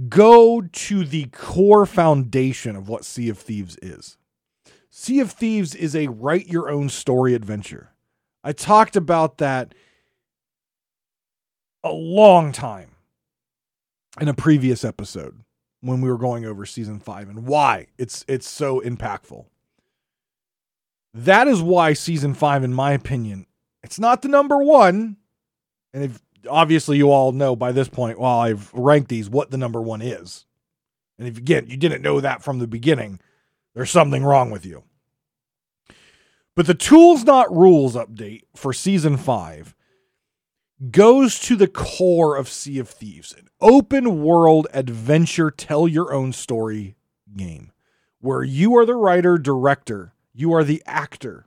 go to the core foundation of what Sea of Thieves is. Sea of Thieves is a write-your-own-story adventure. I talked about that a long time in a previous episode when we were going over Season 5 and why it's so impactful. That is why Season 5, in my opinion, it's not the number one. And if obviously you all know by this point, while I've ranked these, what the number one is. And if again, you didn't know that from the beginning, there's something wrong with you. But the Tools Not Rules update for Season 5 goes to the core of Sea of Thieves, an open world adventure, tell your own story game where you are the writer, director, you are the actor,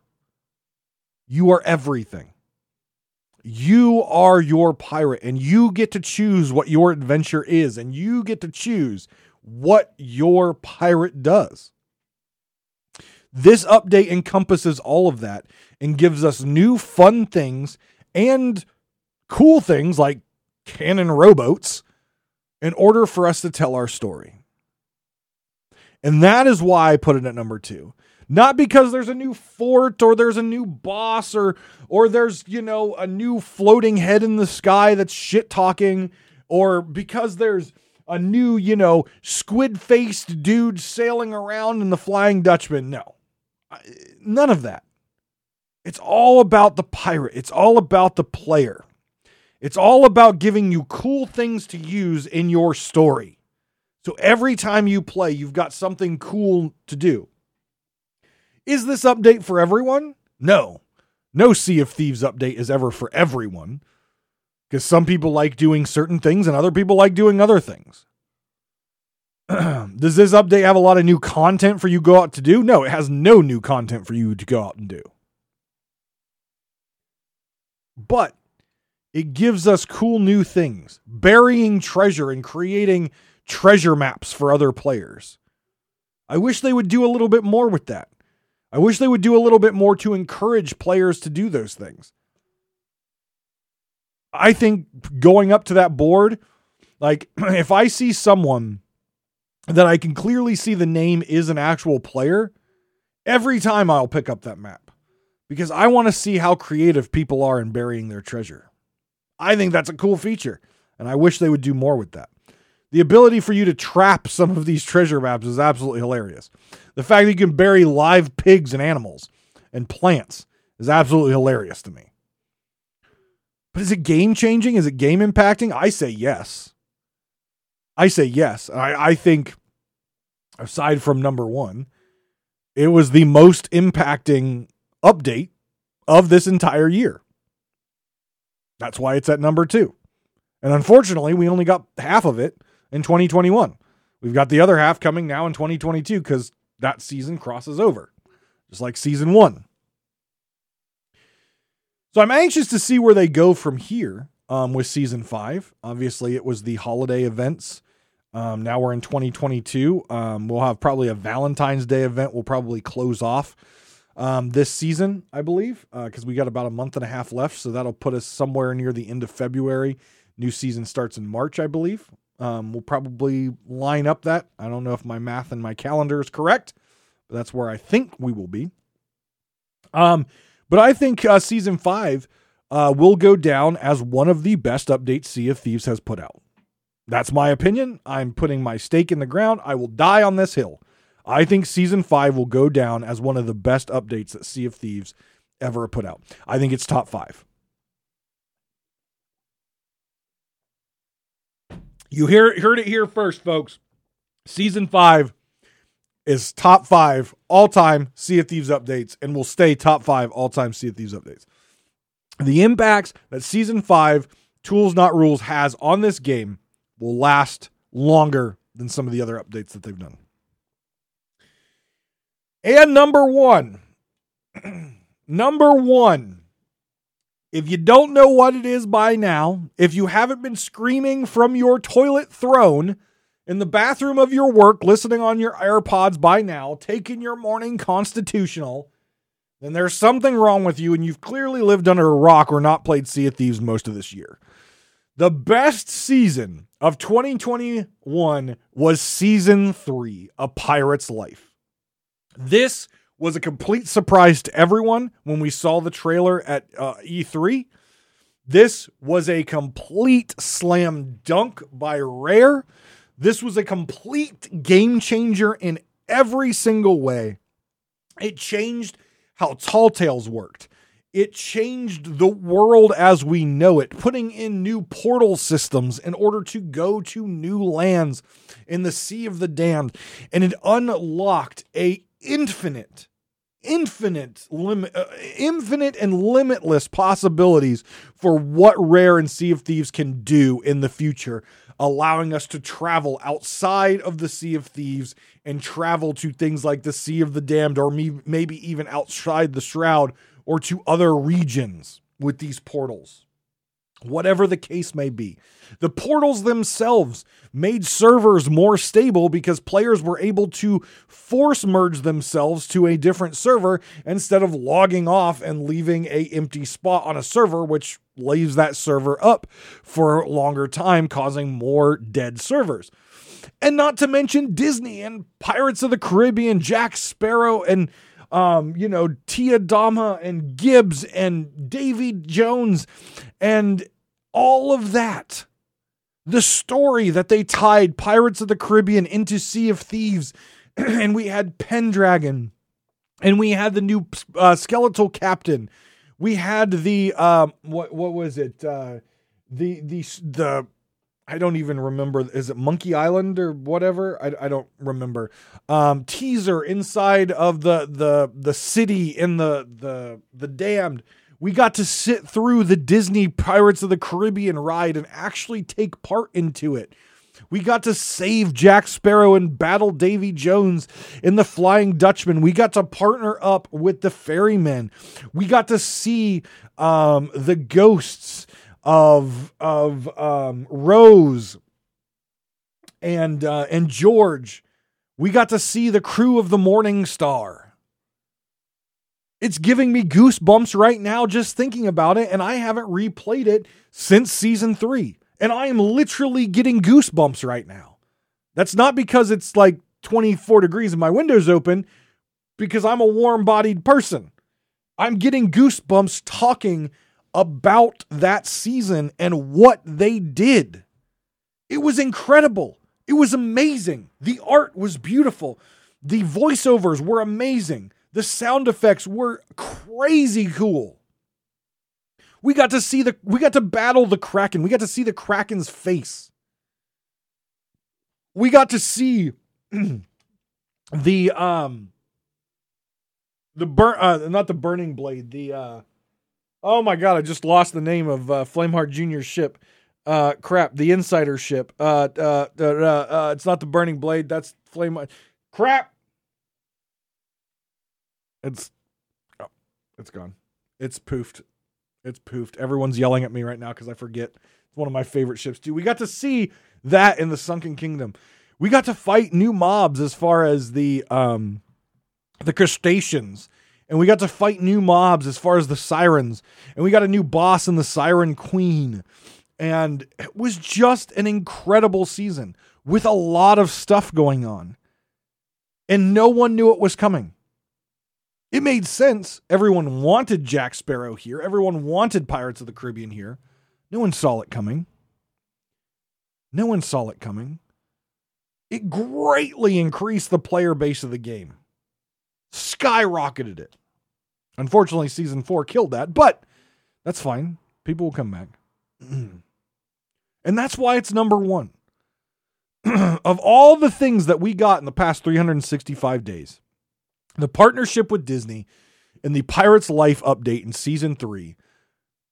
you are everything. You are your pirate and you get to choose what your adventure is and you get to choose what your pirate does. This update encompasses all of that and gives us new fun things and cool things like cannon rowboats in order for us to tell our story. And that is why I put it at number 2. Not because there's a new fort or there's a new boss or there's, you know, a new floating head in the sky that's shit talking or because there's a new, you know, squid-faced dude sailing around in the Flying Dutchman. No. None of that. It's all about the pirate. It's all about the player. It's all about giving you cool things to use in your story. So every time you play, you've got something cool to do. Is this update for everyone? No. No Sea of Thieves update is ever for everyone. Because some people like doing certain things and other people like doing other things. Does this update have a lot of new content for you to go out to do? No, it has no new content for you to go out and do. But it gives us cool new things. Burying treasure and creating treasure maps for other players. I wish they would do a little bit more with that. I wish they would do a little bit more to encourage players to do those things. I think going up to that board, like if I see someone that I can clearly see the name is an actual player, every time I'll pick up that map because I want to see how creative people are in burying their treasure. I think that's a cool feature and I wish they would do more with that. The ability for you to trap some of these treasure maps is absolutely hilarious. The fact that you can bury live pigs and animals and plants is absolutely hilarious to me. But is it game changing? Is it game impacting? I say yes. I say yes. I think, aside from number one, it was the most impacting update of this entire year. That's why it's at number 2. And unfortunately, we only got half of it in 2021. We've got the other half coming now in 2022 because that season crosses over, just like Season 1. So I'm anxious to see where they go from here with Season 5. Obviously, it was the holiday events. Now we're in 2022. We'll have probably a Valentine's Day event. We'll probably close off this season, I believe, because we got about a month and a half left. So that'll put us somewhere near the end of February. New season starts in March, I believe. We'll probably line up that. I don't know if my math and my calendar is correct, but that's where I think we will be. But I think Season 5 will go down as one of the best updates Sea of Thieves has put out. That's my opinion. I'm putting my stake in the ground. I will die on this hill. I think Season 5 will go down as one of the best updates that Sea of Thieves ever put out. I think it's top 5. You heard it here first, folks. Season 5 is top 5 all-time Sea of Thieves updates and will stay top 5 all-time Sea of Thieves updates. The impacts that Season 5, Tools Not Rules, has on this game will last longer than some of the other updates that they've done. And number one, if you don't know what it is by now, if you haven't been screaming from your toilet throne in the bathroom of your work, listening on your AirPods by now, taking your morning constitutional, then there's something wrong with you, and you've clearly lived under a rock or not played Sea of Thieves most of this year. The best season of 2021 was Season 3, A Pirate's Life. This was a complete surprise to everyone when we saw the trailer at E3. This was a complete slam dunk by Rare. This was a complete game changer in every single way. It changed how Tall Tales worked. It changed the world as we know it, putting in new portal systems in order to go to new lands in the Sea of the Damned. And it unlocked a infinite and limitless possibilities for what Rare and Sea of Thieves can do in the future, allowing us to travel outside of the Sea of Thieves and travel to things like the Sea of the Damned, or maybe even outside the Shroud, or to other regions with these portals. Whatever the case may be, the portals themselves made servers more stable because players were able to force merge themselves to a different server instead of logging off and leaving an empty spot on a server, which leaves that server up for a longer time, causing more dead servers. And not to mention Disney and Pirates of the Caribbean, Jack Sparrow and Tia Dalma and Gibbs and Davy Jones and all of that. The story that they tied Pirates of the Caribbean into Sea of Thieves, and we had Pendragon, and we had the new skeletal captain. We had the what was it? The I don't even remember. Is it Monkey Island or whatever? I don't remember. Teaser inside of the city in the damned. We got to sit through the Disney Pirates of the Caribbean ride and actually take part into it. We got to save Jack Sparrow and battle Davy Jones in the Flying Dutchman. We got to partner up with the Ferryman. We got to see the ghosts of Rose and George. We got to see the crew of the Morning Star. It's giving me goosebumps right now just thinking about it, and I haven't replayed it since Season 3, and I am literally getting goosebumps right now. That's not because it's like 24 degrees and my window's open, because I'm a warm-bodied person. I'm getting goosebumps talking about that season and what they did. It was incredible. It was amazing. The art was beautiful. The voiceovers were amazing. The sound effects were crazy cool. We got to battle the Kraken. We got to see the Kraken's face. We got to see not the Burning Blade, oh my God, I just lost the name of Flameheart Jr.'s ship. The Insider ship. It's not the Burning Blade. That's Flameheart. Crap. It's gone. It's poofed. Everyone's yelling at me right now because I forget. It's one of my favorite ships, too. We got to see that in the Sunken Kingdom. We got to fight new mobs as far as the crustaceans. And we got to fight new mobs as far as the sirens. And we got a new boss in the Siren Queen. And it was just an incredible season with a lot of stuff going on. And no one knew it was coming. It made sense. Everyone wanted Jack Sparrow here. Everyone wanted Pirates of the Caribbean here. No one saw it coming. It greatly increased the player base of the game. Skyrocketed it. Unfortunately, Season 4 killed that, but that's fine. People will come back. And that's why it's number 1. Of all the things that we got in the past 365 days, the partnership with Disney and the Pirate's Life update in Season 3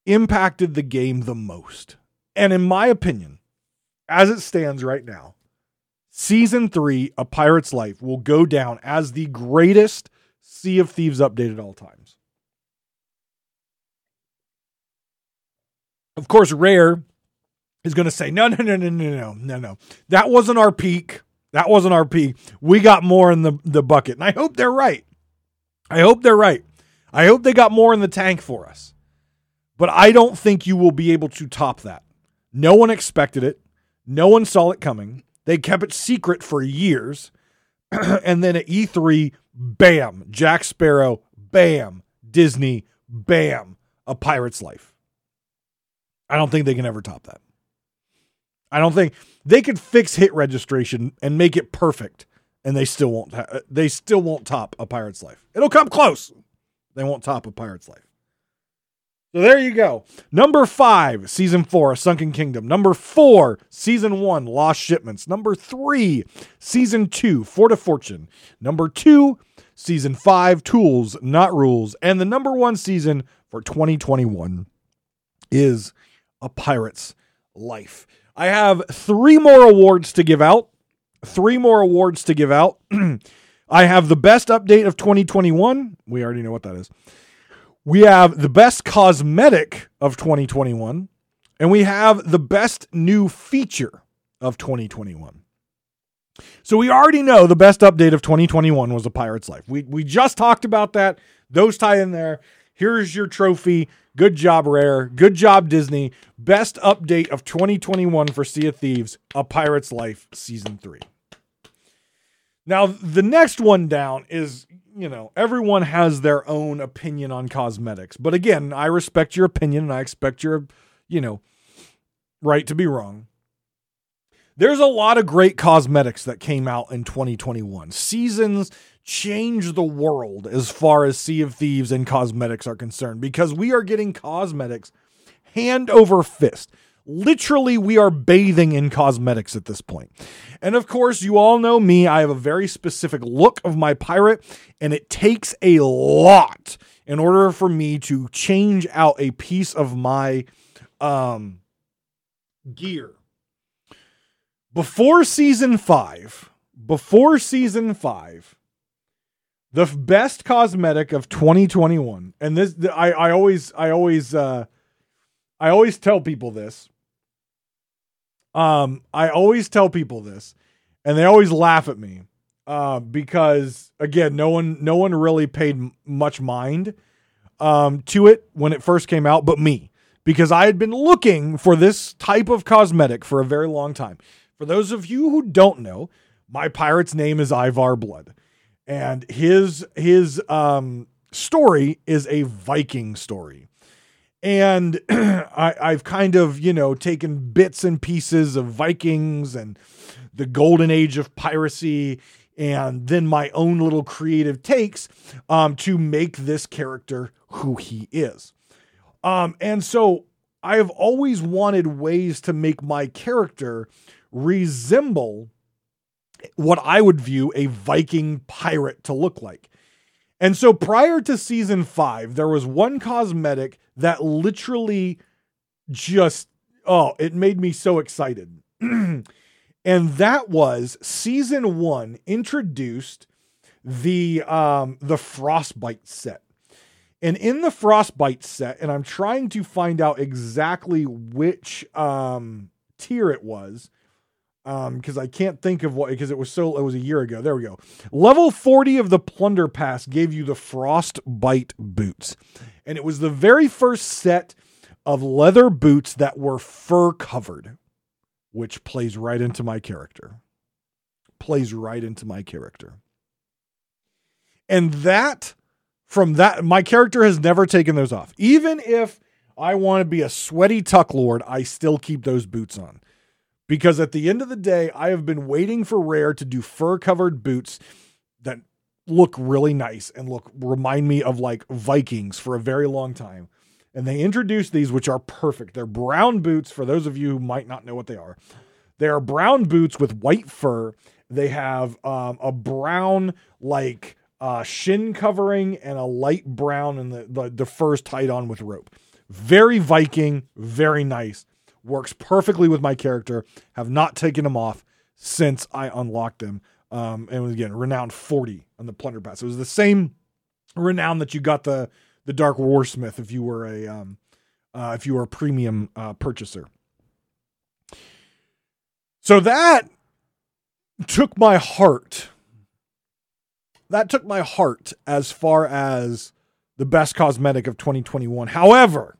impacted the game the most. And in my opinion, as it stands right now, Season 3, A Pirate's Life, will go down as the greatest Sea of Thieves update at all times. Of course, Rare is going to say, no. That wasn't our peak. We got more in the bucket. And I hope they're right. I hope they got more in the tank for us. But I don't think you will be able to top that. No one expected it. No one saw it coming. They kept it secret for years. And then at E3, bam, Jack Sparrow, bam, Disney, bam, A Pirate's Life. I don't think they can ever top that. I don't think they could fix hit registration and make it perfect, and they still won't. They still won't top A Pirate's Life. It'll come close. They won't top A Pirate's Life. So there you go. Number 5, season 4, A Sunken Kingdom. Number 4, season 1, Lost Shipments. Number 3, season 2, Fort of Fortune. Number 2, season 5, Tools Not Rules. And the number 1 season for 2021 is A Pirate's Life. I have 3 more awards to give out. I have the best update of 2021. We already know what that is. We have the best cosmetic of 2021. And we have the best new feature of 2021. So we already know the best update of 2021 was A Pirate's Life. We just talked about that. Those tie in there. Here's your trophy. Good job, Rare. Good job, Disney. Best update of 2021 for Sea of Thieves, A Pirate's Life Season 3. Now, the next one down is, you know, everyone has their own opinion on cosmetics. But again, I respect your opinion and I expect your, you know, right to be wrong. There's a lot of great cosmetics that came out in 2021. Seasons change the world as far as Sea of Thieves and cosmetics are concerned, because we are getting cosmetics hand over fist. Literally, we are bathing in cosmetics at this point. And of course, you all know me. I have a very specific look of my pirate, and it takes a lot in order for me to change out a piece of my gear. Before season five, the best cosmetic of 2021, and this I always tell people this. And they always laugh at me because, again, no one really paid much mind to it when it first came out, but me, because I had been looking for this type of cosmetic for a very long time. For those of you who don't know, my pirate's name is Ivar Blood. And his story is a Viking story. And I've kind of, you know, taken bits and pieces of Vikings and the golden age of piracy, and then my own little creative takes to make this character who he is. And so I have always wanted ways to make my character resemble what I would view a Viking pirate to look like. And so prior to season 5, there was one cosmetic that literally just, it made me so excited. And that was season 1 introduced the Frostbite set. And in the Frostbite set, and I'm trying to find out exactly which tier it was, because I can't think of what, because it was a year ago. There we go. Level 40 of the Plunder Pass gave you the Frostbite boots. And it was the very first set of leather boots that were fur covered, which plays right into my character. And my character has never taken those off. Even if I want to be a sweaty tuck lord, I still keep those boots on. Because at the end of the day, I have been waiting for Rare to do fur-covered boots that look really nice and remind me of like Vikings for a very long time. And they introduced these, which are perfect. They're brown boots, for those of you who might not know what they are. They are brown boots with white fur. They have a brown shin covering and a light brown, and the fur's tied on with rope. Very Viking, very nice. Works perfectly with my character. Have not taken them off since I unlocked them. And again, renowned 40 on the Plunder Pass. It was the same renowned that you got the Dark Warsmith if you were a premium purchaser. So that took my heart. That took my heart as far as the best cosmetic of 2021. However,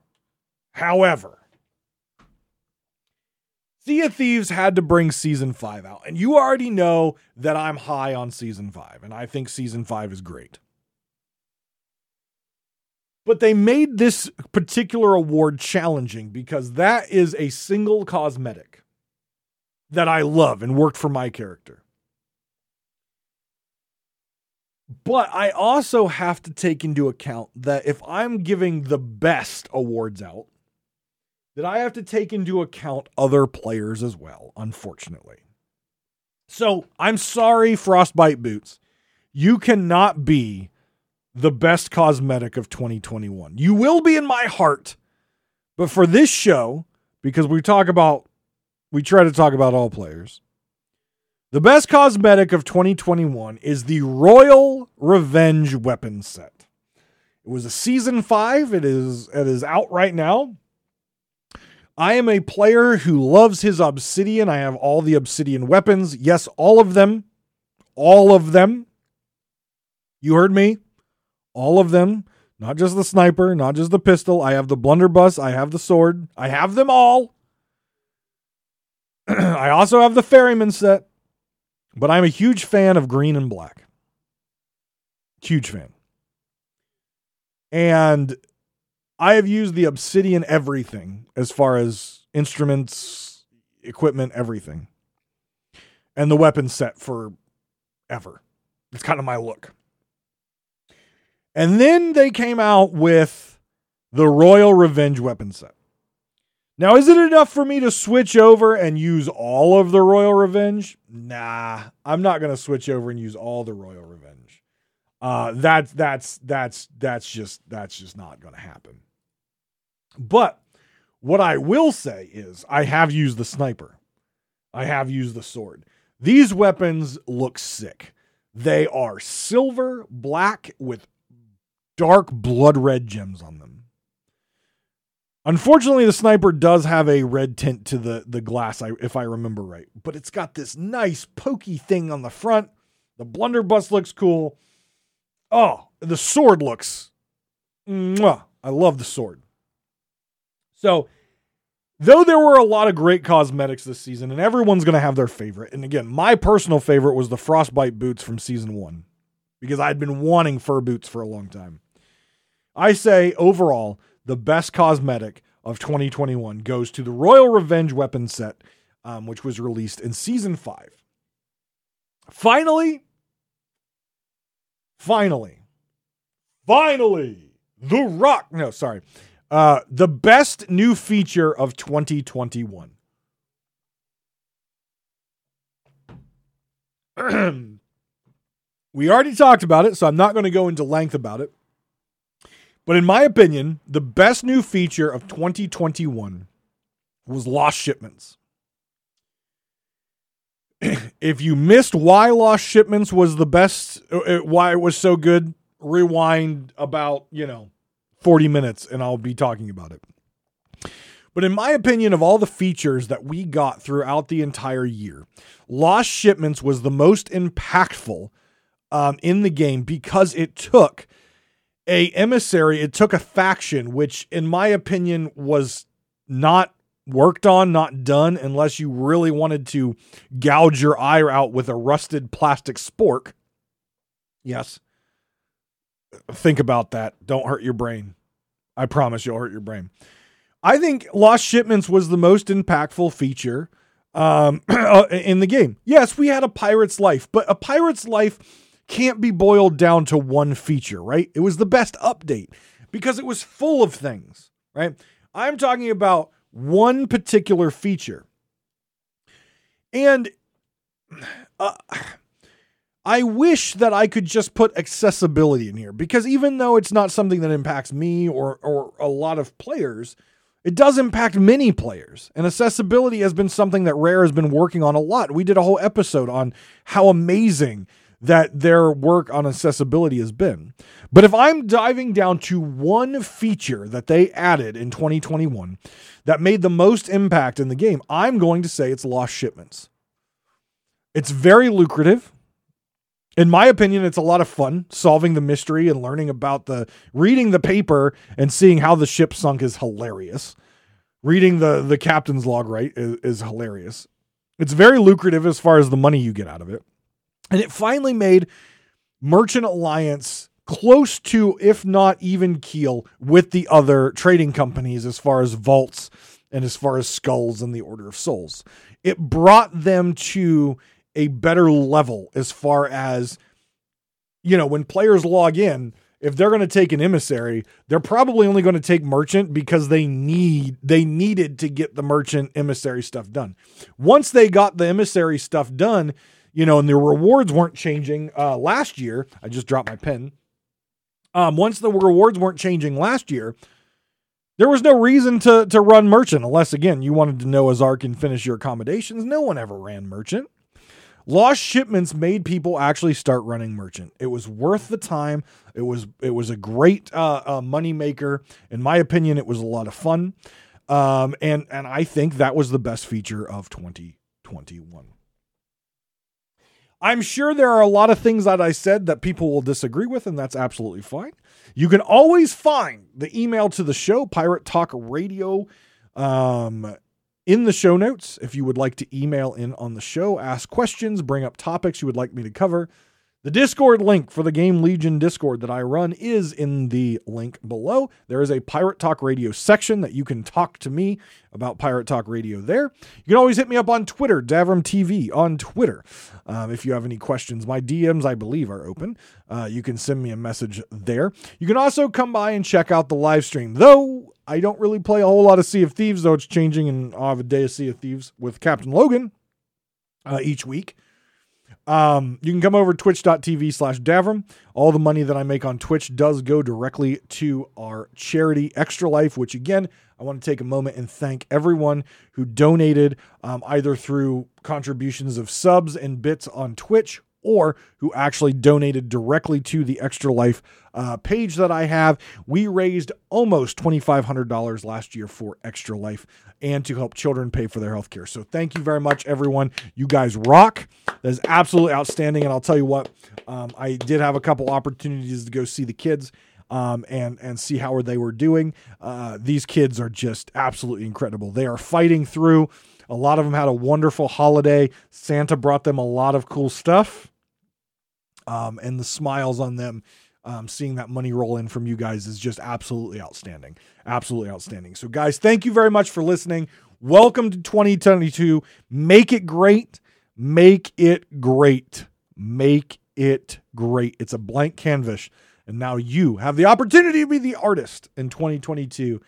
Sea of Thieves had to bring season 5 out. And you already know that I'm high on season 5. And I think season 5 is great. But they made this particular award challenging because that is a single cosmetic that I love and worked for my character. But I also have to take into account that if I'm giving the best awards out, that I have to take into account other players as well, unfortunately. So I'm sorry, Frostbite Boots. You cannot be the best cosmetic of 2021. You will be in my heart, but for this show, because we try to talk about all players, the best cosmetic of 2021 is the Royal Revenge weapon set. It was a season 5. It is out right now. I am a player who loves his obsidian. I have all the obsidian weapons. Yes, all of them. All of them. You heard me. All of them. Not just the sniper, not just the pistol. I have the blunderbuss. I have the sword. I have them all. I also have the ferryman set. But I'm a huge fan of green and black. Huge fan. And I have used the obsidian everything as far as instruments, equipment, everything. And the weapon set forever. It's kind of my look. And then they came out with the Royal Revenge weapon set. Now, is it enough for me to switch over and use all of the Royal Revenge? Nah, I'm not going to switch over and use all the Royal Revenge. That's just not going to happen. But what I will say is I have used the sniper. I have used the sword. These weapons look sick. They are silver, black with dark blood red gems on them. Unfortunately, the sniper does have a red tint to the glass, if I remember right. But it's got this nice pokey thing on the front. The blunderbuss looks cool. Oh, the sword looks... Mwah. I love the sword. So, though there were a lot of great cosmetics this season, and everyone's going to have their favorite. And again, my personal favorite was the Frostbite boots from season 1. Because I'd been wanting fur boots for a long time. I say, overall... the best cosmetic of 2021 goes to the Royal Revenge weapon set, which was released in season 5. Finally, the best new feature of 2021. We already talked about it, so I'm not going to go into length about it. But in my opinion, the best new feature of 2021 was lost shipments. If you missed why lost shipments was the best, why it was so good, rewind about, 40 minutes and I'll be talking about it. But in my opinion, of all the features that we got throughout the entire year, lost shipments was the most impactful in the game because it took... a faction, which in my opinion was not worked on, not done, unless you really wanted to gouge your eye out with a rusted plastic spork. Yes. Think about that. Don't hurt your brain. I promise you'll hurt your brain. I think lost shipments was the most impactful feature in the game. Yes, we had a pirate's life, but a pirate's life can't be boiled down to one feature, right? It was the best update because it was full of things, right? I'm talking about one particular feature. And I wish that I could just put accessibility in here because even though it's not something that impacts me or a lot of players, it does impact many players, and accessibility has been something that Rare has been working on a lot. We did a whole episode on how amazing that their work on accessibility has been. But if I'm diving down to one feature that they added in 2021 that made the most impact in the game, I'm going to say it's lost shipments. It's very lucrative. In my opinion, it's a lot of fun. Solving the mystery and learning about reading the paper and seeing how the ship sunk is hilarious. Reading the captain's log, right, is hilarious. It's very lucrative as far as the money you get out of it. And it finally made Merchant Alliance close to, if not even keel, with the other trading companies as far as vaults and as far as skulls and the Order of Souls. It brought them to a better level as far as, you know, when players log in, if they're going to take an emissary, they're probably only going to take merchant because they needed to get the merchant emissary stuff done. Once they got the emissary stuff done, you know, and the rewards weren't changing last year. I just dropped my pen. Once the rewards weren't changing last year, there was no reason to run merchant unless, again, you wanted to know Azark and finish your accommodations. No one ever ran merchant. Lost shipments made people actually start running merchant. It was worth the time. It was a great money maker. In my opinion, it was a lot of fun. And I think that was the best feature of 2021. I'm sure there are a lot of things that I said that people will disagree with, and that's absolutely fine. You can always find the email to the show, Pirate Talk Radio, in the show notes. If you would like to email in on the show, ask questions, bring up topics you would like me to cover. The Discord link for the Game Legion Discord that I run is in the link below. There is a Pirate Talk Radio section that you can talk to me about Pirate Talk Radio there. You can always hit me up on Twitter, DavramTV on Twitter. If you have any questions, my DMs, I believe, are open. You can send me a message there. You can also come by and check out the live stream, though I don't really play a whole lot of Sea of Thieves, though it's changing, and I'll have a day of Sea of Thieves with Captain Logan each week. You can come over to twitch.tv/Davram. All the money that I make on Twitch does go directly to our charity Extra Life, which again, I want to take a moment and thank everyone who donated, either through contributions of subs and bits on Twitch or who actually donated directly to the Extra Life page that I have. We raised almost $2,500 last year for Extra Life and to help children pay for their healthcare. So thank you very much, everyone. You guys rock. That is absolutely outstanding. And I'll tell you what, I did have a couple opportunities to go see the kids and see how they were doing. These kids are just absolutely incredible. They are fighting through. A lot of them had a wonderful holiday. Santa brought them a lot of cool stuff. And the smiles on them, seeing that money roll in from you guys is just absolutely outstanding. Absolutely outstanding. So guys, thank you very much for listening. Welcome to 2022. Make it great. Make it great. Make it great. It's a blank canvas. And now you have the opportunity to be the artist in 2022.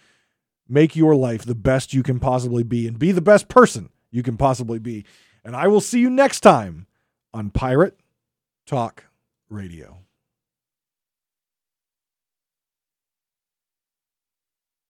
Make your life the best you can possibly be and be the best person you can possibly be. And I will see you next time on Pirate Talk Radio.